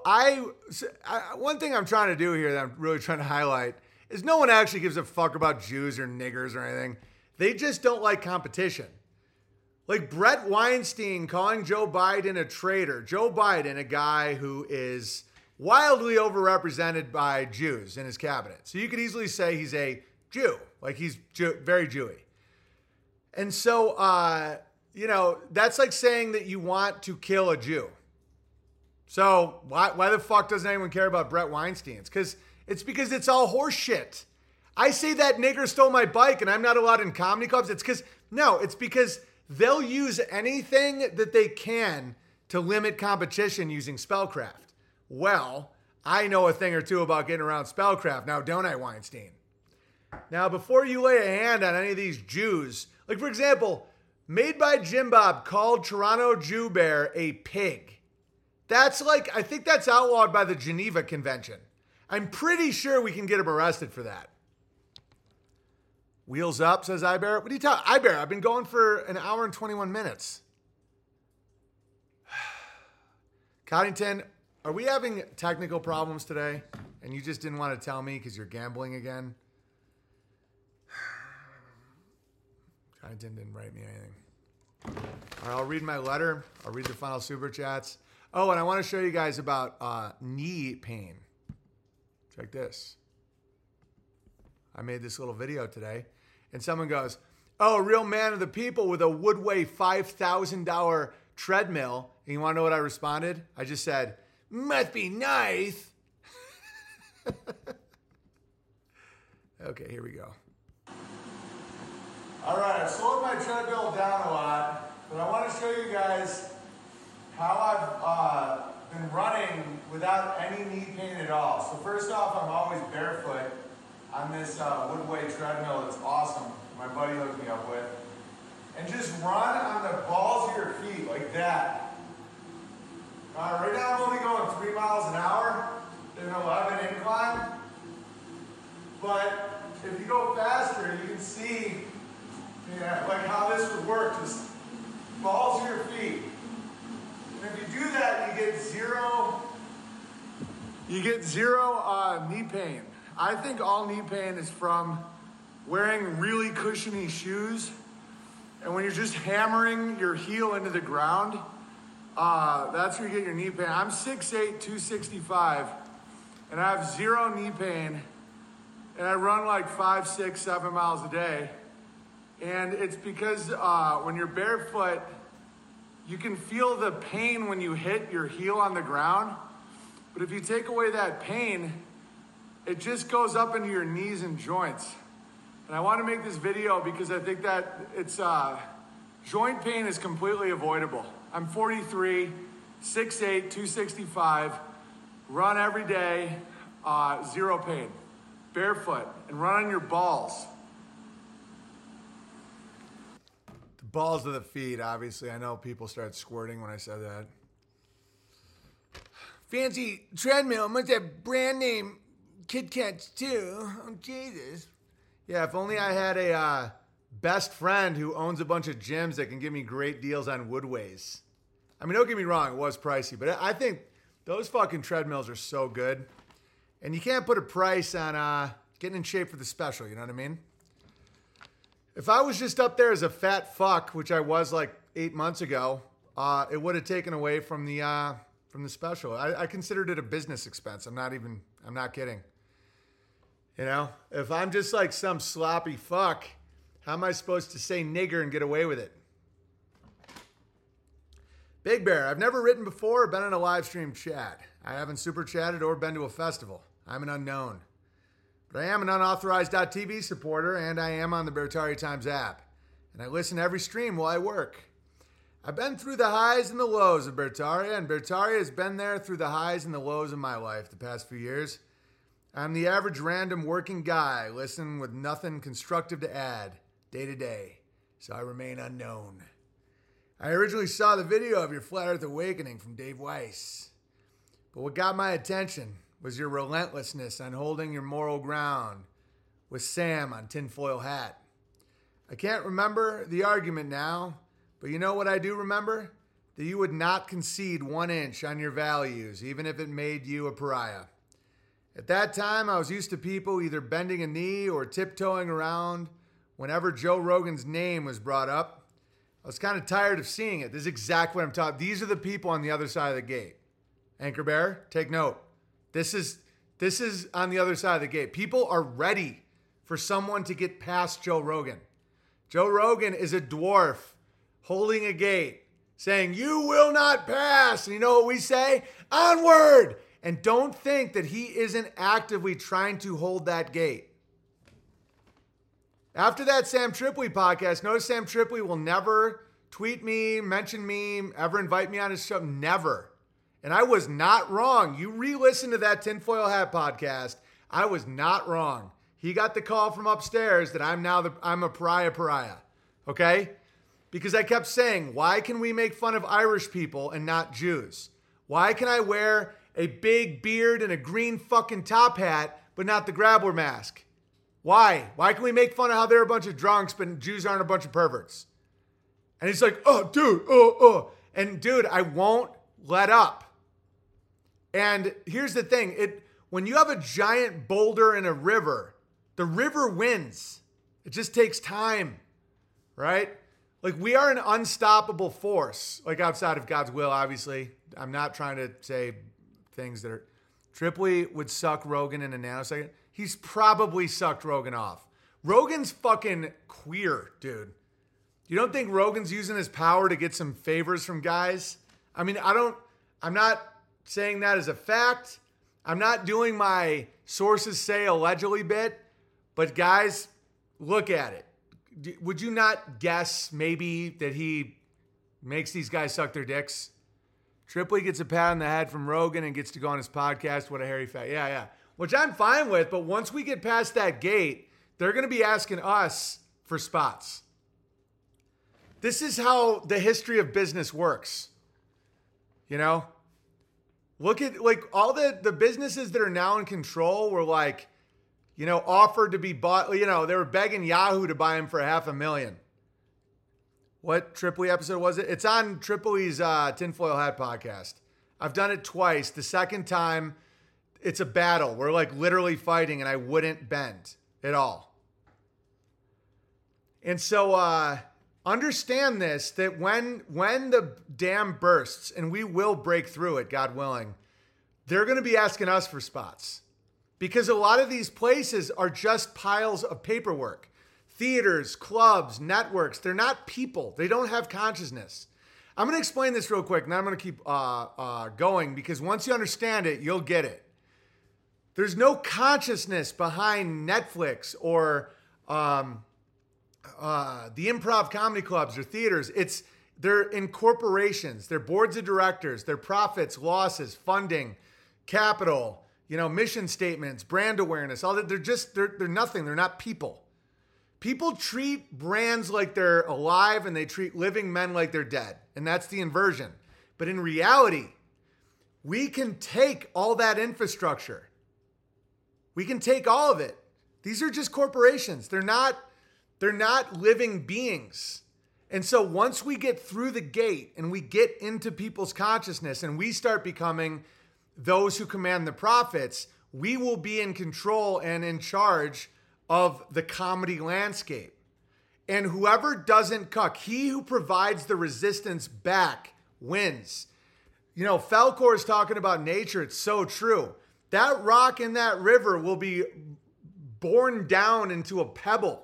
one thing I'm trying to do here that I'm really trying to highlight is no one actually gives a fuck about Jews or niggers or anything. They just don't like competition. Like Brett Weinstein calling Joe Biden a traitor. Joe Biden, a guy who is wildly overrepresented by Jews in his cabinet. So you could easily say he's a Jew. Like he's very Jewy. And so, that's like saying that you want to kill a Jew. So why the fuck doesn't anyone care about Brett Weinstein? It's because it's all horse shit. I say that nigger stole my bike and I'm not allowed in comedy clubs. It's because they'll use anything that they can to limit competition using spellcraft. Well, I know a thing or two about getting around spellcraft. Now, don't I, Weinstein? Now, before you lay a hand on any of these Jews, like, for example, Made by Jim Bob called Toronto Jew Bear a pig. That's like, I think that's outlawed by the Geneva Convention. I'm pretty sure we can get him arrested for that. Wheels up, says iBear. What do you tell iBear? I've been going for an hour and 21 minutes. Coddington, are we having technical problems today? And you just didn't want to tell me because you're gambling again? Coddington didn't write me anything. All right, I'll read my letter. I'll read the final super chats. Oh, and I want to show you guys about knee pain. Check this. I made this little video today, and someone goes, oh, a real man of the people with a Woodway $5,000 treadmill. And you want to know what I responded? I just said, must be nice. Okay, here we go. All right, I slowed my treadmill down a lot, but I want to show you guys how I've been running without any knee pain at all. So first off, I'm always barefoot on this Woodway treadmill that's awesome, my buddy hooked me up with. And just run on the balls of your feet like that. Right now I'm only going 3 miles an hour. There's an 11 incline. But if you go faster, you can see like how this would work. Just balls of your feet. And if you do that, you get zero knee pain. I think all knee pain is from wearing really cushiony shoes, and when you're just hammering your heel into the ground, that's where you get your knee pain. I'm 6'8", 265, and I have zero knee pain, and I run like 5, 6, 7 miles a day, and it's because when you're barefoot, you can feel the pain when you hit your heel on the ground, but if you take away that pain, it just goes up into your knees and joints. And I want to make this video because I think that it's joint pain is completely avoidable. I'm 43, 6'8", 265, run every day, zero pain, barefoot, and run on your balls. The balls of the feet, obviously. I know people started squirting when I said that. Fancy treadmill, must have brand name Kit Kats too. Oh, Jesus. Yeah, if only I had a best friend who owns a bunch of gyms that can give me great deals on Woodways. I mean, don't get me wrong, it was pricey, but I think those fucking treadmills are so good. And you can't put a price on getting in shape for the special, you know what I mean? If I was just up there as a fat fuck, which I was like 8 months ago, it would have taken away from the special. I considered it a business expense. I'm not kidding. You know, if I'm just like some sloppy fuck, how am I supposed to say nigger and get away with it? Big Bear, I've never written before or been in a live stream chat. I haven't super chatted or been to a festival. I'm an unknown. But I am an unauthorized.tv supporter, and I am on the Bertaria Times app. And I listen to every stream while I work. I've been through the highs and the lows of Bertaria, and Bertaria has been there through the highs and the lows of my life the past few years. I'm the average random working guy listening with nothing constructive to add day to day, so I remain unknown. I originally saw the video of your Flat Earth Awakening from Dave Weiss, but what got my attention was your relentlessness on holding your moral ground with Sam on Tinfoil Hat. I can't remember the argument now, but you know what I do remember? That you would not concede 1 inch on your values, even if it made you a pariah. At that time, I was used to people either bending a knee or tiptoeing around whenever Joe Rogan's name was brought up. I was kind of tired of seeing it. This is exactly what I'm talking about. These are the people on the other side of the gate. Anchor Bear, take note. This is on the other side of the gate. People are ready for someone to get past Joe Rogan. Joe Rogan is a dwarf holding a gate saying, "You will not pass." And you know what we say? Onward! And don't think that he isn't actively trying to hold that gate. After that Sam Tripoli podcast, notice Sam Tripoli will never tweet me, mention me, ever invite me on his show. Never. And I was not wrong. You re-listen to that Tinfoil Hat podcast. I was not wrong. He got the call from upstairs that I'm a pariah. Okay? Because I kept saying, why can we make fun of Irish people and not Jews? Why can I wear a big beard and a green fucking top hat, but not the Grappler mask? Why? Why can we make fun of how they're a bunch of drunks, but Jews aren't a bunch of perverts? And he's like, oh, dude. And dude, I won't let up. And here's the thing. When you have a giant boulder in a river, the river wins. It just takes time, right? Like, we are an unstoppable force, like outside of God's will, obviously. I'm not trying to say things that are... Tripoli would suck Rogan in a nanosecond. He's probably sucked Rogan off. Rogan's fucking queer, dude. You don't think Rogan's using his power to get some favors from guys? I mean, I'm not saying that as a fact. I'm not doing my sources say allegedly bit, but guys, look at it. Would you not guess maybe that he makes these guys suck their dicks? Tripoli gets a pat on the head from Rogan and gets to go on his podcast. What a hairy fat. Yeah. Which I'm fine with, but once we get past that gate, they're going to be asking us for spots. This is how the history of business works. You know? Look at, like, all the businesses that are now in control were, like, you know, offered to be bought. You know, they were begging Yahoo to buy him for $500,000. What Tripoli episode was it? It's on Tripoli's Tinfoil Hat podcast. I've done it twice. The second time, it's a battle. We're, like, literally fighting, and I wouldn't bend at all. And so understand this, that when the dam bursts, and we will break through it, God willing, they're going to be asking us for spots. Because a lot of these places are just piles of paperwork. Theaters, clubs, networks, they're not people. They don't have consciousness. I'm going to explain this real quick, and I'm going to keep going, because once you understand it, you'll get it. There's no consciousness behind Netflix or the improv comedy clubs or theaters. They're in corporations, they're boards of directors, they're profits, losses, funding, capital, you know, mission statements, brand awareness, all that. They're nothing. They're not people. People treat brands like they're alive, and they treat living men like they're dead. And that's the inversion. But in reality, we can take all that infrastructure. We can take all of it. These are just corporations. They're not living beings. And so once we get through the gate and we get into people's consciousness and we start becoming those who command the profits, we will be in control and in charge of the comedy landscape. And whoever doesn't cuck, he who provides the resistance back wins. You know, Falcor is talking about nature. It's so true. That rock in that river will be borne down into a pebble.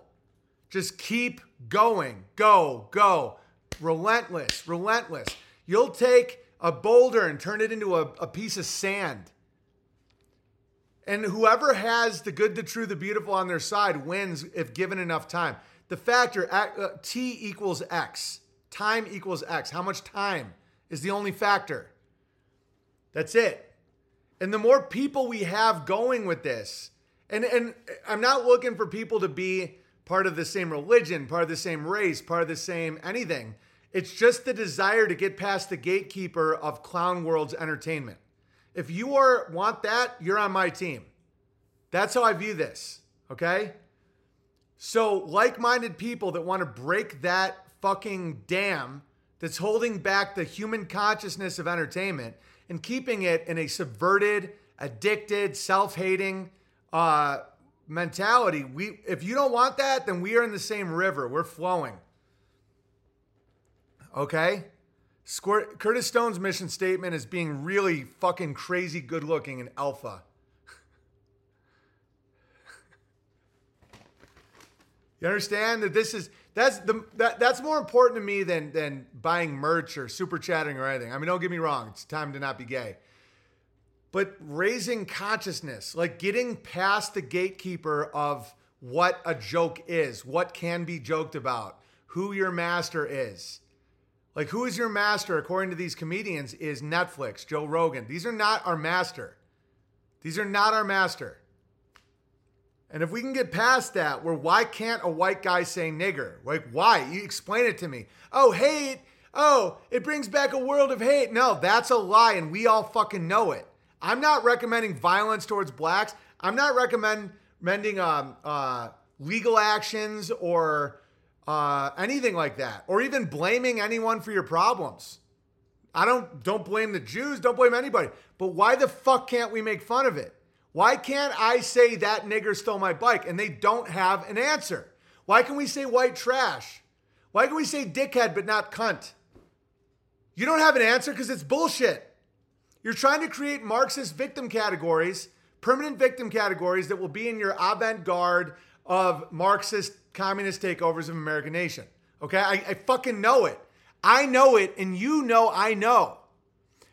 Just keep going. Go, go. Relentless, relentless. You'll take a boulder and turn it into a piece of sand. And whoever has the good, the true, the beautiful on their side wins if given enough time. The factor, T equals X. Time equals X. How much time is the only factor? That's it. And the more people we have going with this, and I'm not looking for people to be part of the same religion, part of the same race, part of the same anything. It's just the desire to get past the gatekeeper of Clown World's entertainment. If you want that, you're on my team. That's how I view this, okay? So like-minded people that want to break that fucking dam that's holding back the human consciousness of entertainment and keeping it in a subverted, addicted, self-hating mentality. If you don't want that, then we are in the same river. We're flowing. Okay? Curtis Stone's mission statement is being really fucking crazy good looking and alpha. You understand that that's more important to me than buying merch or super chatting or anything. I mean, don't get me wrong. It's time to not be gay. But raising consciousness, like getting past the gatekeeper of what a joke is, what can be joked about, who your master is. Like, who is your master, according to these comedians, is Netflix, Joe Rogan. These are not our master. These are not our master. And if we can get past that, where why can't a white guy say nigger? Like, why? You explain it to me. Oh, hate. Oh, it brings back a world of hate. No, that's a lie, and we all fucking know it. I'm not recommending violence towards blacks. I'm not recommending legal actions or... anything like that, or even blaming anyone for your problems. I don't blame the Jews, don't blame anybody. But why the fuck can't we make fun of it? Why can't I say that nigger stole my bike and they don't have an answer? Why can we say white trash? Why can we say dickhead but not cunt? You don't have an answer because it's bullshit. You're trying to create Marxist victim categories, permanent victim categories that will be in your avant-garde of Marxist communist takeovers of American nation. Okay? I fucking know it. I know it, and you know I know.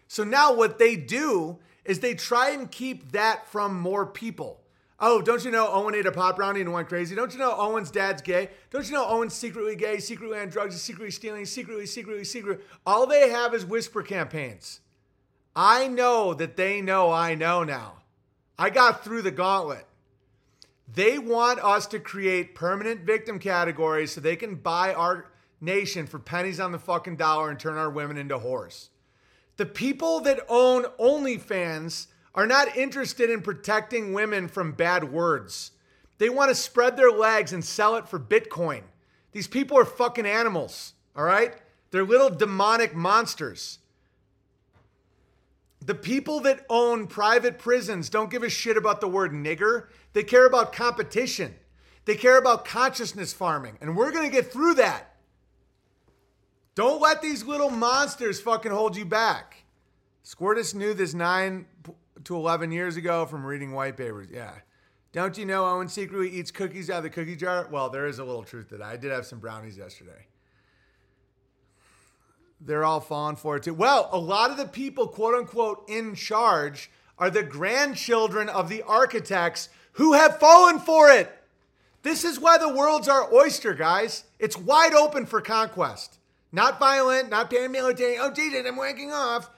So now what they do is they try and keep that from more people. Oh, don't you know Owen ate a pot brownie and went crazy? Don't you know Owen's dad's gay? Don't you know Owen's secretly gay, secretly on drugs, secretly stealing, secretly. All they have is whisper campaigns. I know that they know I know now. I got through the gauntlet. They want us to create permanent victim categories so they can buy our nation for pennies on the fucking dollar and turn our women into whores. The people that own OnlyFans are not interested in protecting women from bad words. They want to spread their legs and sell it for Bitcoin. These people are fucking animals, all right? They're little demonic monsters. The people that own private prisons don't give a shit about the word nigger. They care about competition. They care about consciousness farming. And we're going to get through that. Don't let these little monsters fucking hold you back. Squirtus knew this 9 to 11 years ago from reading white papers. Yeah. Don't you know Owen secretly eats cookies out of the cookie jar? Well, there is a little truth to that. I did have some brownies yesterday. They're all falling for it too. Well, a lot of the people, quote unquote, in charge are the grandchildren of the architects who have fallen for it. This is why the world's our oyster, guys. It's wide open for conquest. Not violent, not paramilitary. Oh, Jesus, I'm wanking off.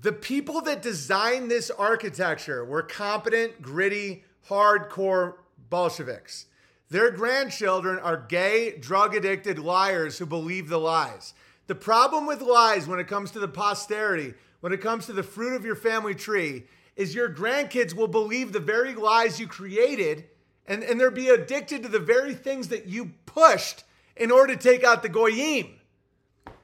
The people that designed this architecture were competent, gritty, hardcore Bolsheviks. Their grandchildren are gay, drug-addicted liars who believe the lies. The problem with lies when it comes to the posterity, when it comes to the fruit of your family tree, is your grandkids will believe the very lies you created and they'll be addicted to the very things that you pushed in order to take out the goyim.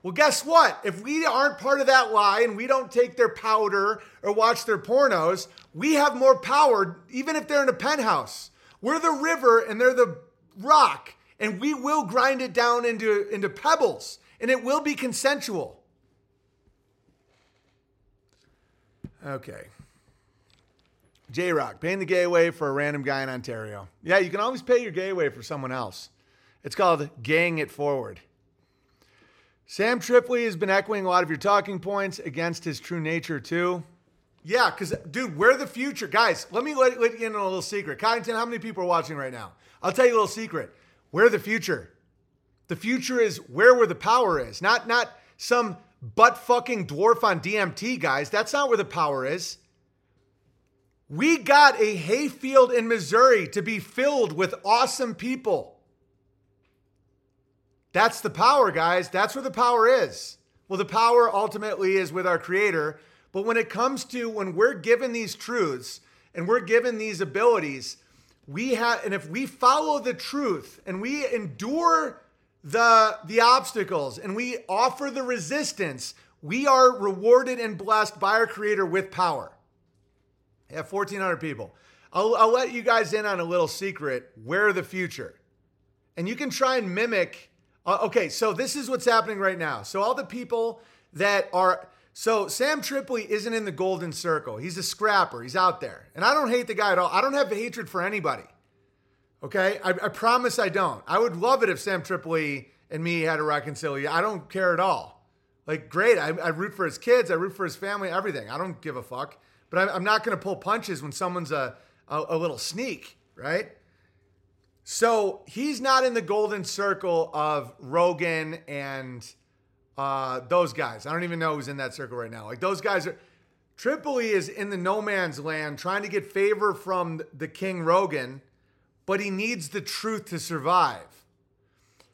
Well, guess what? If we aren't part of that lie and we don't take their powder or watch their pornos, we have more power even if they're in a penthouse. We're the river and they're the rock and we will grind it down into pebbles, and it will be consensual. Okay. J-Rock, paying the gay away for a random guy in Ontario. Yeah, you can always pay your gay away for someone else. It's called gang it forward. Sam Tripoli has been echoing a lot of your talking points against his true nature, too. Yeah, because, dude, we're the future. Guys, let you in on a little secret. Coddington, how many people are watching right now? I'll tell you a little secret. We're the future. The future is where the power is, not some butt fucking dwarf on DMT, guys. That's not where the power is. We got a hayfield in Missouri to be filled with awesome people. That's the power, guys. That's where the power is. Well, the power ultimately is with our Creator. But when it comes to when we're given these truths and we're given these abilities, and if we follow the truth and we endure the obstacles and we offer the resistance, we are rewarded and blessed by our Creator with power. I have 1,400 people. I'll let you guys in on a little secret. We're the future. And you can try and mimic. Okay, so this is what's happening right now. So all the people that are... So Sam Tripoli isn't in the golden circle. He's a scrapper. He's out there. And I don't hate the guy at all. I don't have hatred for anybody. Okay? I promise I don't. I would love it if Sam Tripoli and me had a reconciliation. I don't care at all. Like, great. I root for his kids. I root for his family, everything. I don't give a fuck. But I'm not going to pull punches when someone's a little sneak, right? So he's not in the golden circle of Rogan and those guys. I don't even know who's in that circle right now. Like those guys are... Tripoli is in the no man's land trying to get favor from the King Rogan, but he needs the truth to survive.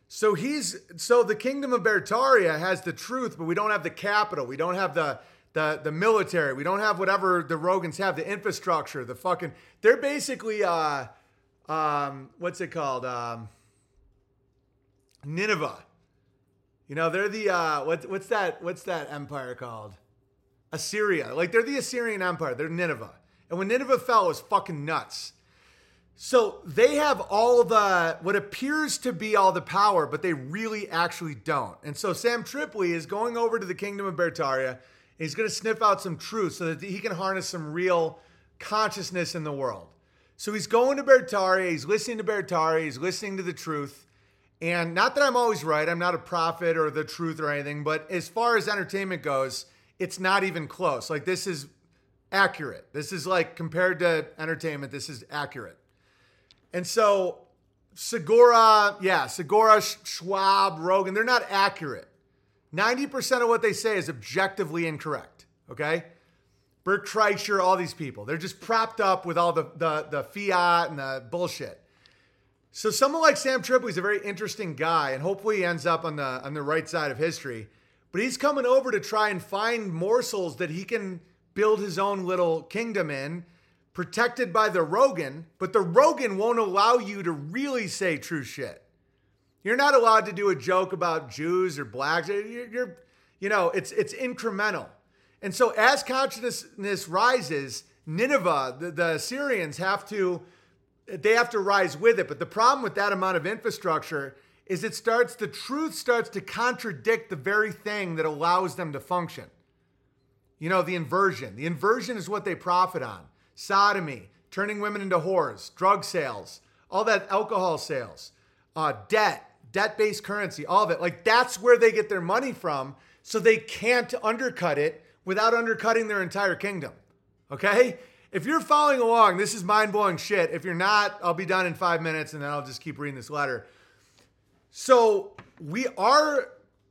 So the Kingdom of Bertaria has the truth, but we don't have the capital. We don't have the military. We don't have whatever the Rogans have, the infrastructure, the fucking... They're basically, what's it called? Nineveh. You know, they're the, what's that empire called? Assyria. Like, they're the Assyrian Empire. They're Nineveh. And when Nineveh fell, it was fucking nuts. So they have all what appears to be all the power, but they really actually don't. And so Sam Tripoli is going over to the Kingdom of Bertaria. He's going to sniff out some truth so that he can harness some real consciousness in the world. So he's going to Bertaria. He's listening to Bertaria. He's listening to the truth. And not that I'm always right. I'm not a prophet or the truth or anything. But as far as entertainment goes, it's not even close. Like, this is accurate. This is like, compared to entertainment, this is accurate. And so Segura, Schwab, Rogan, they're not accurate. 90% of what they say is objectively incorrect, okay? Bert Kreischer, all these people. They're just propped up with all the fiat and the bullshit. So someone like Sam Tripoli is a very interesting guy, and hopefully he ends up on the right side of history. But he's coming over to try and find morsels that he can build his own little kingdom in, protected by the Rogan. But the Rogan won't allow you to really say true shit. You're not allowed to do a joke about Jews or blacks. It's incremental. And so as consciousness rises, Nineveh, the Assyrians have to rise with it. But the problem with that amount of infrastructure is the truth starts to contradict the very thing that allows them to function. You know, the inversion. The inversion is what they profit on. Sodomy, turning women into whores, drug sales, all that, alcohol sales, debt-based currency, all of it. Like, that's where they get their money from. So they can't undercut it without undercutting their entire kingdom. Okay? If you're following along, this is mind-blowing shit. If you're not, I'll be done in 5 minutes and then I'll just keep reading this letter. So our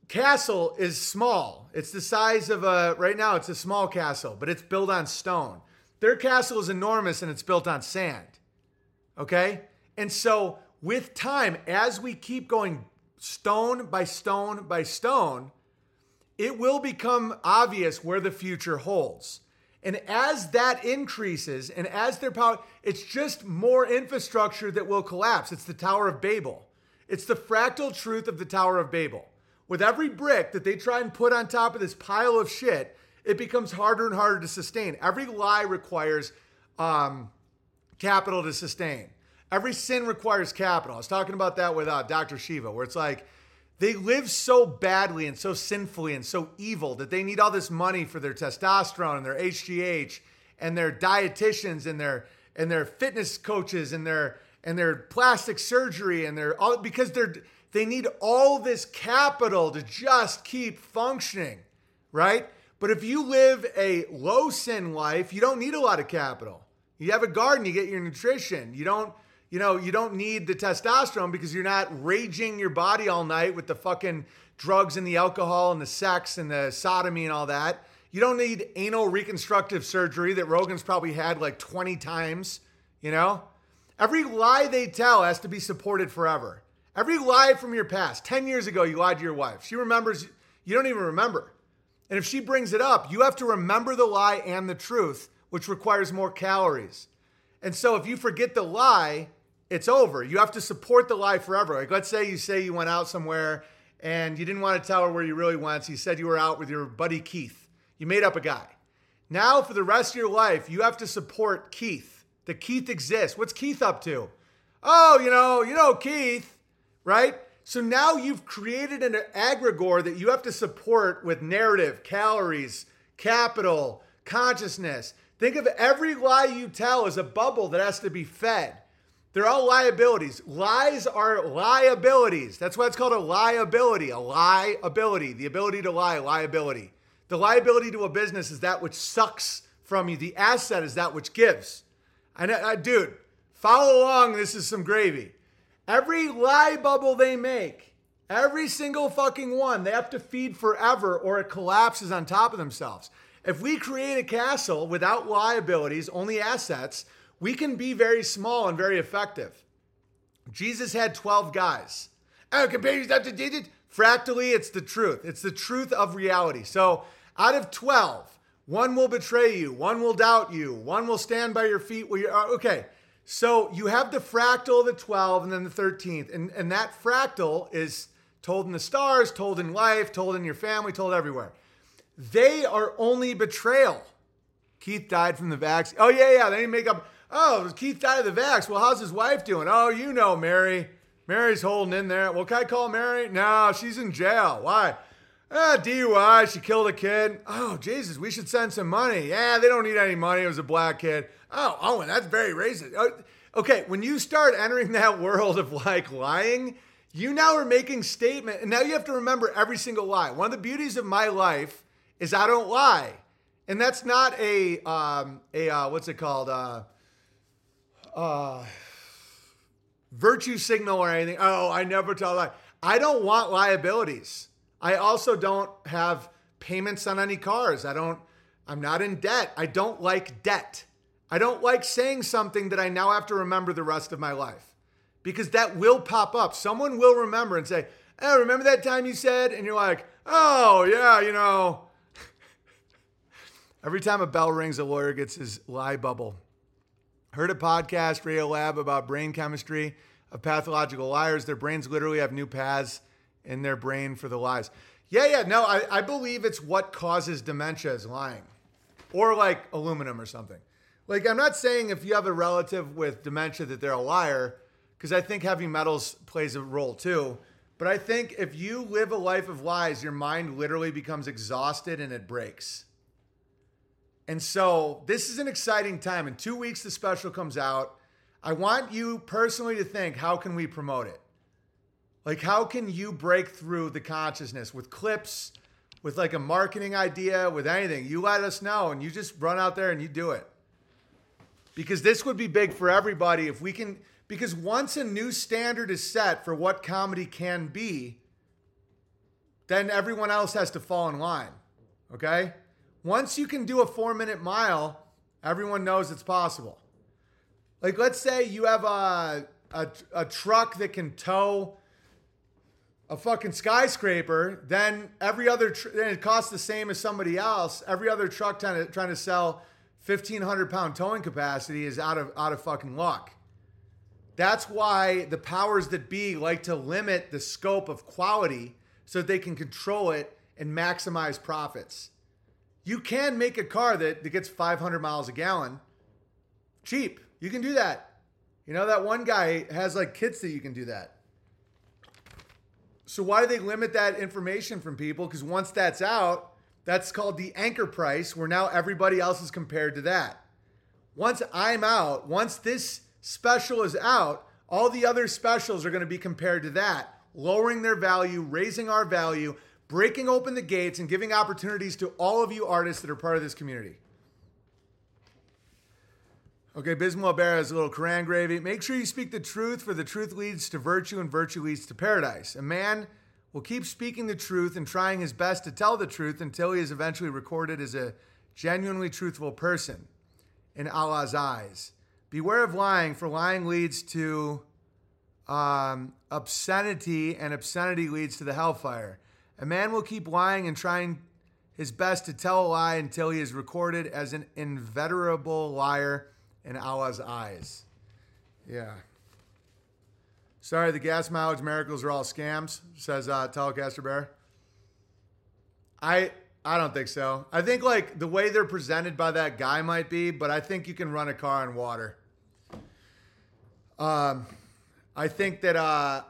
castle is small. It's the size of right now it's a small castle, but it's built on stone. Their castle is enormous and it's built on sand. Okay? And so with time, as we keep going stone by stone by stone, it will become obvious where the future holds. And as that increases and as their power, it's just more infrastructure that will collapse. It's the Tower of Babel. It's the fractal truth of the Tower of Babel. With every brick that they try and put on top of this pile of shit, it becomes harder and harder to sustain. Every lie requires capital to sustain. Every sin requires capital. I was talking about that with Dr. Shiva, where it's like they live so badly and so sinfully and so evil that they need all this money for their testosterone and their HGH and their dietitians and their fitness coaches and their plastic surgery and their all, because they need all this capital to just keep functioning, right? But if you live a low sin life, you don't need a lot of capital. You have a garden, you get your nutrition. You don't need the testosterone because you're not raging your body all night with the fucking drugs and the alcohol and the sex and the sodomy and all that. You don't need anal reconstructive surgery that Rogan's probably had like 20 times, you know? Every lie they tell has to be supported forever. Every lie from your past. 10 years ago, you lied to your wife. She remembers, you don't even remember. And if she brings it up, you have to remember the lie and the truth, which requires more calories. And so if you forget the lie, it's over. You have to support the lie forever. Like, let's say you went out somewhere and you didn't want to tell her where you really went. So you said you were out with your buddy Keith. You made up a guy. Now for the rest of your life, you have to support Keith. The Keith exists. What's Keith up to? Oh, you know Keith, right? So now you've created an egregore that you have to support with narrative, calories, capital, consciousness. Think of every lie you tell as a bubble that has to be fed. They're all liabilities. Lies are liabilities. That's why it's called a liability. A liability. The ability to lie, liability. The liability to a business is that which sucks from you. The asset is that which gives. Dude, follow along. This is some gravy. Every lie bubble they make, every single fucking one, they have to feed forever or it collapses on top of themselves. If we create a castle without liabilities, only assets, we can be very small and very effective. Jesus had 12 guys. Oh, compare yourself to Jesus. Fractally, it's the truth. It's the truth of reality. So out of 12, one will betray you. One will doubt you. One will stand by your feet. Okay, so you have the fractal of the 12 and then the 13th. And that fractal is told in the stars, told in life, told in your family, told everywhere. They are only betrayal. Keith died from the vax. Oh, yeah. They make up. Oh, Keith died of the vax. Well, how's his wife doing? Oh, you know, Mary. Mary's holding in there. Well, can I call Mary? No, she's in jail. Why? DUI. She killed a kid. Oh, Jesus. We should send some money. Yeah, they don't need any money. It was a black kid. Oh, and that's very racist. Okay, when you start entering that world of like lying, you now are making statement. And now you have to remember every single lie. One of the beauties of my life is I don't lie. And that's not a virtue signal or anything. Oh, I never tell a lie. I don't want liabilities. I also don't have payments on any cars. I'm not in debt. I don't like debt. I don't like saying something that I now have to remember the rest of my life because that will pop up. Someone will remember and say, oh, remember that time you said, and you're like, oh yeah, Every time a bell rings, a lawyer gets his lie bubble. Heard a podcast, Radio Lab, about brain chemistry of pathological liars. Their brains literally have new paths in their brain for the lies. Yeah. No, I believe it's what causes dementia is lying or like aluminum or something. Like, I'm not saying if you have a relative with dementia that they're a liar, because I think heavy metals plays a role too. But I think if you live a life of lies, your mind literally becomes exhausted and it breaks. And so this is an exciting time. In 2 weeks, the special comes out. I want you personally to think, how can we promote it? Like, how can you break through the consciousness with clips, with like a marketing idea, with anything? You let us know and you just run out there and you do it. Because this would be big for everybody if we can, because once a new standard is set for what comedy can be, then everyone else has to fall in line, okay? Once you can do a 4-minute mile, everyone knows it's possible. Like, let's say you have a truck that can tow a fucking skyscraper, then every other then it costs the same as somebody else. Every other truck trying to sell 1,500-pound towing capacity is out of fucking luck. That's why the powers that be like to limit the scope of quality so that they can control it and maximize profits. You can make a car that gets 500 miles a gallon cheap. You can do that. You know, that one guy has like kits that you can do that. So why do they limit that information from people? Because once that's out, that's called the anchor price, where now everybody else is compared to that. Once I'm out, once this special is out, all the other specials are going to be compared to that, lowering their value, raising our value, breaking open the gates, and giving opportunities to all of you artists that are part of this community. Okay, Bismillah Bear has a little Quran gravy. Make sure you speak the truth, for the truth leads to virtue, and virtue leads to paradise. A man will keep speaking the truth and trying his best to tell the truth until he is eventually recorded as a genuinely truthful person in Allah's eyes. Beware of lying, for lying leads to obscenity, and obscenity leads to the hellfire. A man will keep lying and trying his best to tell a lie until he is recorded as an inveterable liar in Allah's eyes. Yeah. Sorry, the gas mileage miracles are all scams, says Telecaster Bear. I don't think so. I think like the way they're presented by that guy might be, but I think you can run a car on water. I think that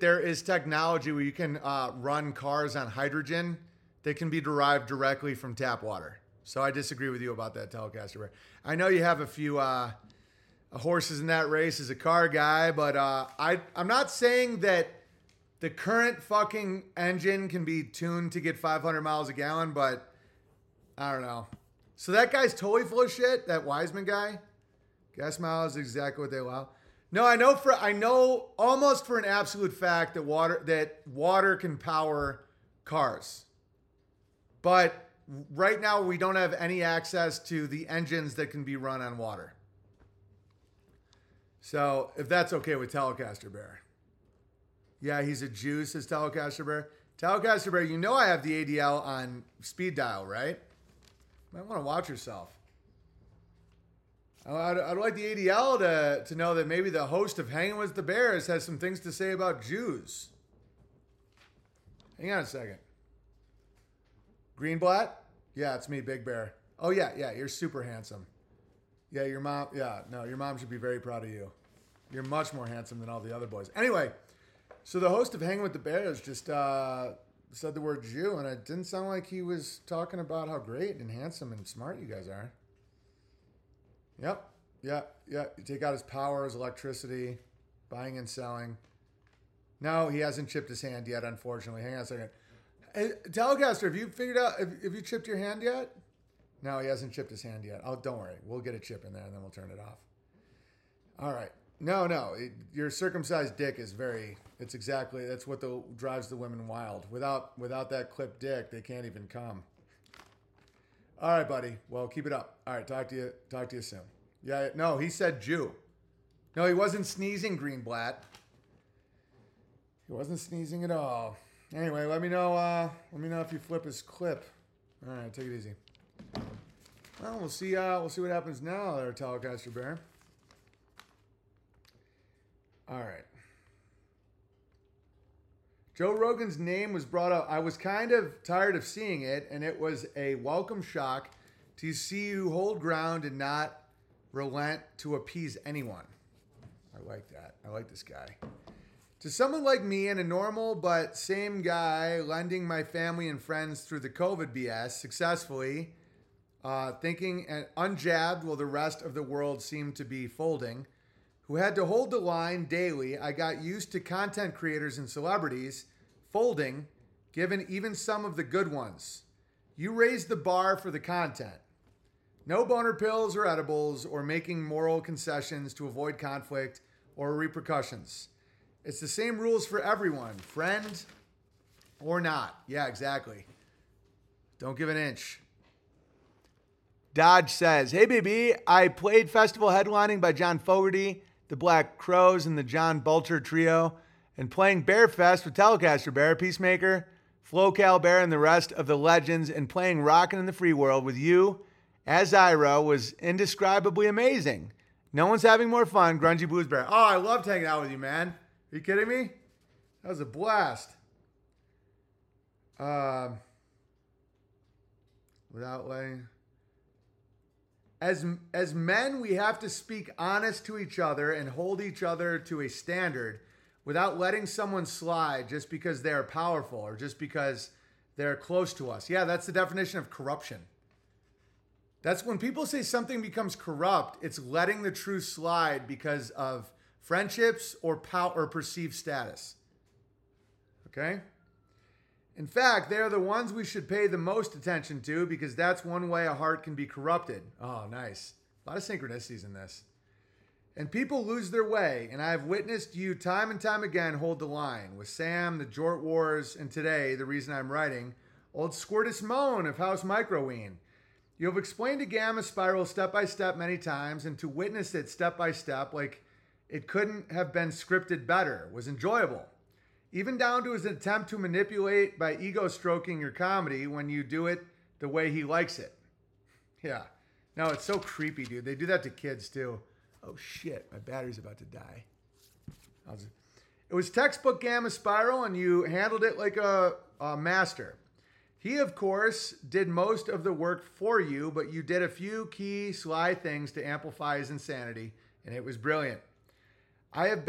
there is technology where you can run cars on hydrogen that can be derived directly from tap water. So I disagree with you about that, Telecaster. I know you have a few horses in that race as a car guy, but I'm not saying that the current fucking engine can be tuned to get 500 miles a gallon, but I don't know. So that guy's totally full of shit, that Wiseman guy. Gas miles is exactly what they allow. No, I know almost for an absolute fact that water can power cars. But right now we don't have any access to the engines that can be run on water. So if that's okay with Telecaster Bear. Yeah, he's a Jew, says Telecaster Bear. Telecaster Bear, you know I have the ADL on speed dial, right? Might want to watch yourself. I'd like the ADL to know that maybe the host of Hanging with the Bears has some things to say about Jews. Hang on a second. Greenblatt? Yeah, it's me, Big Bear. Oh, yeah, you're super handsome. Yeah, your mom should be very proud of you. You're much more handsome than all the other boys. Anyway, so the host of Hanging with the Bears just said the word Jew, and it didn't sound like he was talking about how great and handsome and smart you guys are. Yep. Yeah. You take out his power, his electricity, buying and selling. No, he hasn't chipped his hand yet, unfortunately. Hang on a second. Hey, Telecaster, have you figured out, have you chipped your hand yet? No, he hasn't chipped his hand yet. Oh, don't worry. We'll get a chip in there, and then we'll turn it off. All right. No. Your circumcised dick is that's what drives the women wild. Without that clipped dick, they can't even come. All right, buddy. Well, keep it up. All right, talk to you soon. Yeah, no, he said Jew. No, he wasn't sneezing, Greenblatt. He wasn't sneezing at all. Anyway, let me know if you flip his clip. All right, take it easy. Well, we'll see what happens now there, Telecaster Bear. All right. Joe Rogan's name was brought up. I was kind of tired of seeing it, and it was a welcome shock to see you hold ground and not relent to appease anyone. I like that. I like this guy. To someone like me and a normal but same guy lending my family and friends through the COVID BS successfully, thinking and unjabbed while the rest of the world seemed to be folding, who had to hold the line daily, I got used to content creators and celebrities folding, given even some of the good ones. You raised the bar for the content. No boner pills or edibles or making moral concessions to avoid conflict or repercussions. It's the same rules for everyone, friend or not. Yeah, exactly. Don't give an inch. Dodge says, hey, baby, I played festival headlining by John Fogerty, the Black Crows, and the John Belcher Trio, and playing Bear Fest with Telecaster Bear, Peacemaker, Flo Cal Bear, and the rest of the legends, and playing Rockin' in the Free World with you as Iro was indescribably amazing. No one's having more fun, Grungy Blues Bear. Oh, I loved hanging out with you, man. Are you kidding me? That was a blast. Without laying... As men, we have to speak honest to each other and hold each other to a standard without letting someone slide just because they are powerful or just because they're close to us. Yeah, that's the definition of corruption. That's when people say something becomes corrupt, it's letting the truth slide because of friendships or power or perceived status. Okay? In fact, they are the ones we should pay the most attention to because that's one way a heart can be corrupted. Oh, nice. A lot of synchronicities in this. And people lose their way, and I have witnessed you time and time again hold the line. With Sam, the Jort Wars, and today, the reason I'm writing, old Squirtus Moan of House Microween. You have explained a gamma spiral step by step many times, and to witness it step by step, like it couldn't have been scripted better, was enjoyable. Even down to his attempt to manipulate by ego-stroking your comedy when you do it the way he likes it. Yeah. No, it's so creepy, dude. They do that to kids, too. Oh, shit. My battery's about to die. It was textbook gamma spiral, and you handled it like a master. He, of course, did most of the work for you, but you did a few key sly things to amplify his insanity, and it was brilliant. I have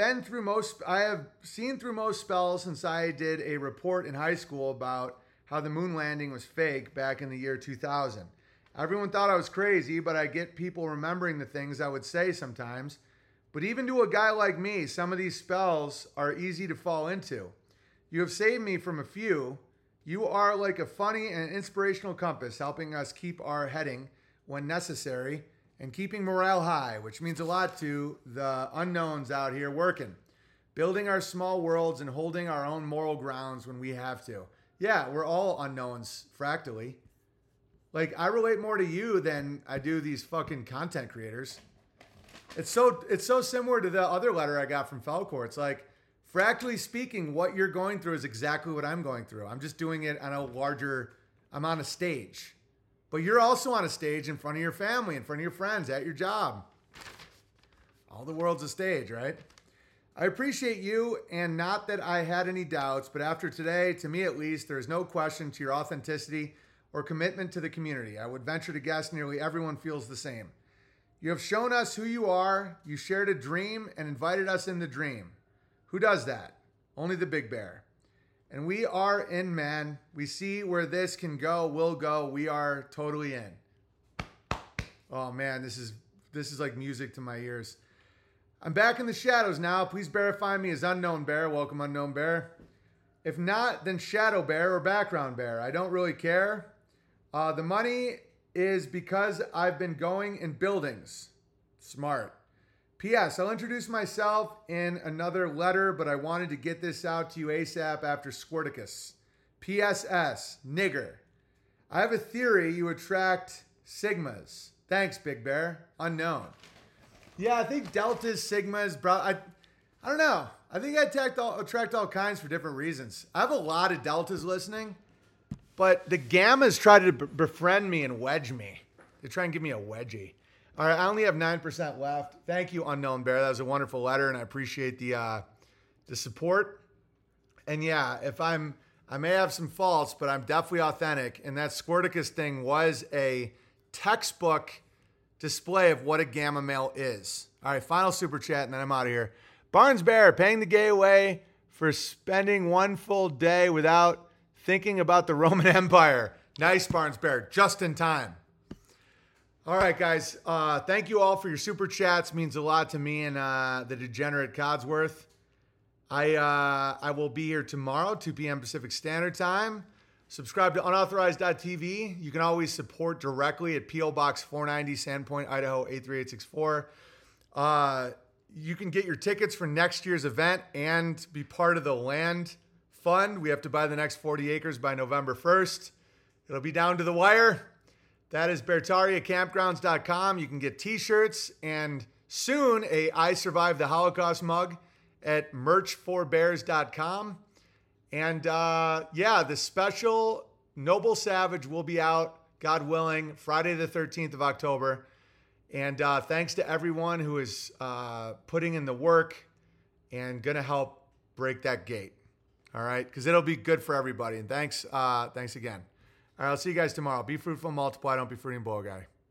seen through most spells since I did a report in high school about how the moon landing was fake back in the year 2000. Everyone thought I was crazy, but I get people remembering the things I would say sometimes. But even to a guy like me, some of these spells are easy to fall into. You have saved me from a few. You are like a funny and inspirational compass, helping us keep our heading when necessary, and keeping morale high, which means a lot to the unknowns out here working, building our small worlds and holding our own moral grounds when we have to. Yeah, we're all unknowns fractally. Like, I relate more to you than I do these fucking content creators. It's so similar to the other letter I got from Falcor. It's like, fractally speaking, what you're going through is exactly what I'm going through. I'm just doing it on a larger, I'm on a stage. But you're also on a stage in front of your family, in front of your friends, at your job. All the world's a stage, right? I appreciate you, and not that I had any doubts, but after today, to me at least, there is no question to your authenticity or commitment to the community. I would venture to guess nearly everyone feels the same. You have shown us who you are. You shared a dream and invited us in the dream. Who does that? Only the Big Bear. And we are in, man. We see where this can go, will go. We are totally in. Oh, man, this is like music to my ears. I'm back in the shadows now. Please verify me as Unknown Bear. Welcome, Unknown Bear. If not, then Shadow Bear or Background Bear. I don't really care. The money is because I've been going in buildings. Smart. P.S. I'll introduce myself in another letter, but I wanted to get this out to you ASAP after Squirticus. P.S.S. Nigger. I have a theory you attract sigmas. Thanks, Big Bear. Unknown. Yeah, I think deltas, sigmas, bro. I don't know. I think I attract all kinds for different reasons. I have a lot of deltas listening, but the gammas try to befriend me and wedge me. They try and give me a wedgie. All right, I only have 9% left. Thank you, Unknown Bear. That was a wonderful letter, and I appreciate the support. And yeah, if I may have some faults, but I'm definitely authentic. And that Squirticus thing was a textbook display of what a gamma male is. All right, final super chat, and then I'm out of here. Barnes Bear, paying the gay away for spending one full day without thinking about the Roman Empire. Nice, Barnes Bear. Just in time. All right, guys. Thank you all for your super chats. Means a lot to me and the degenerate Codsworth. I will be here tomorrow, 2 p.m. Pacific Standard Time. Subscribe to unauthorized.tv. You can always support directly at P.O. Box 490, Sandpoint, Idaho 83864. You can get your tickets for next year's event and be part of the land fund. We have to buy the next 40 acres by November 1st. It'll be down to the wire. That is BertariaCampgrounds.com. You can get t-shirts and soon a I Survived the Holocaust mug at merchforbears.com. And yeah, the special Noble Savage will be out, God willing, Friday the 13th of October. And thanks to everyone who is putting in the work and going to help break that gate. All right? Because it'll be good for everybody. And thanks again. All right, I'll see you guys tomorrow. Be fruitful, multiply, don't be fruity and bowl guy.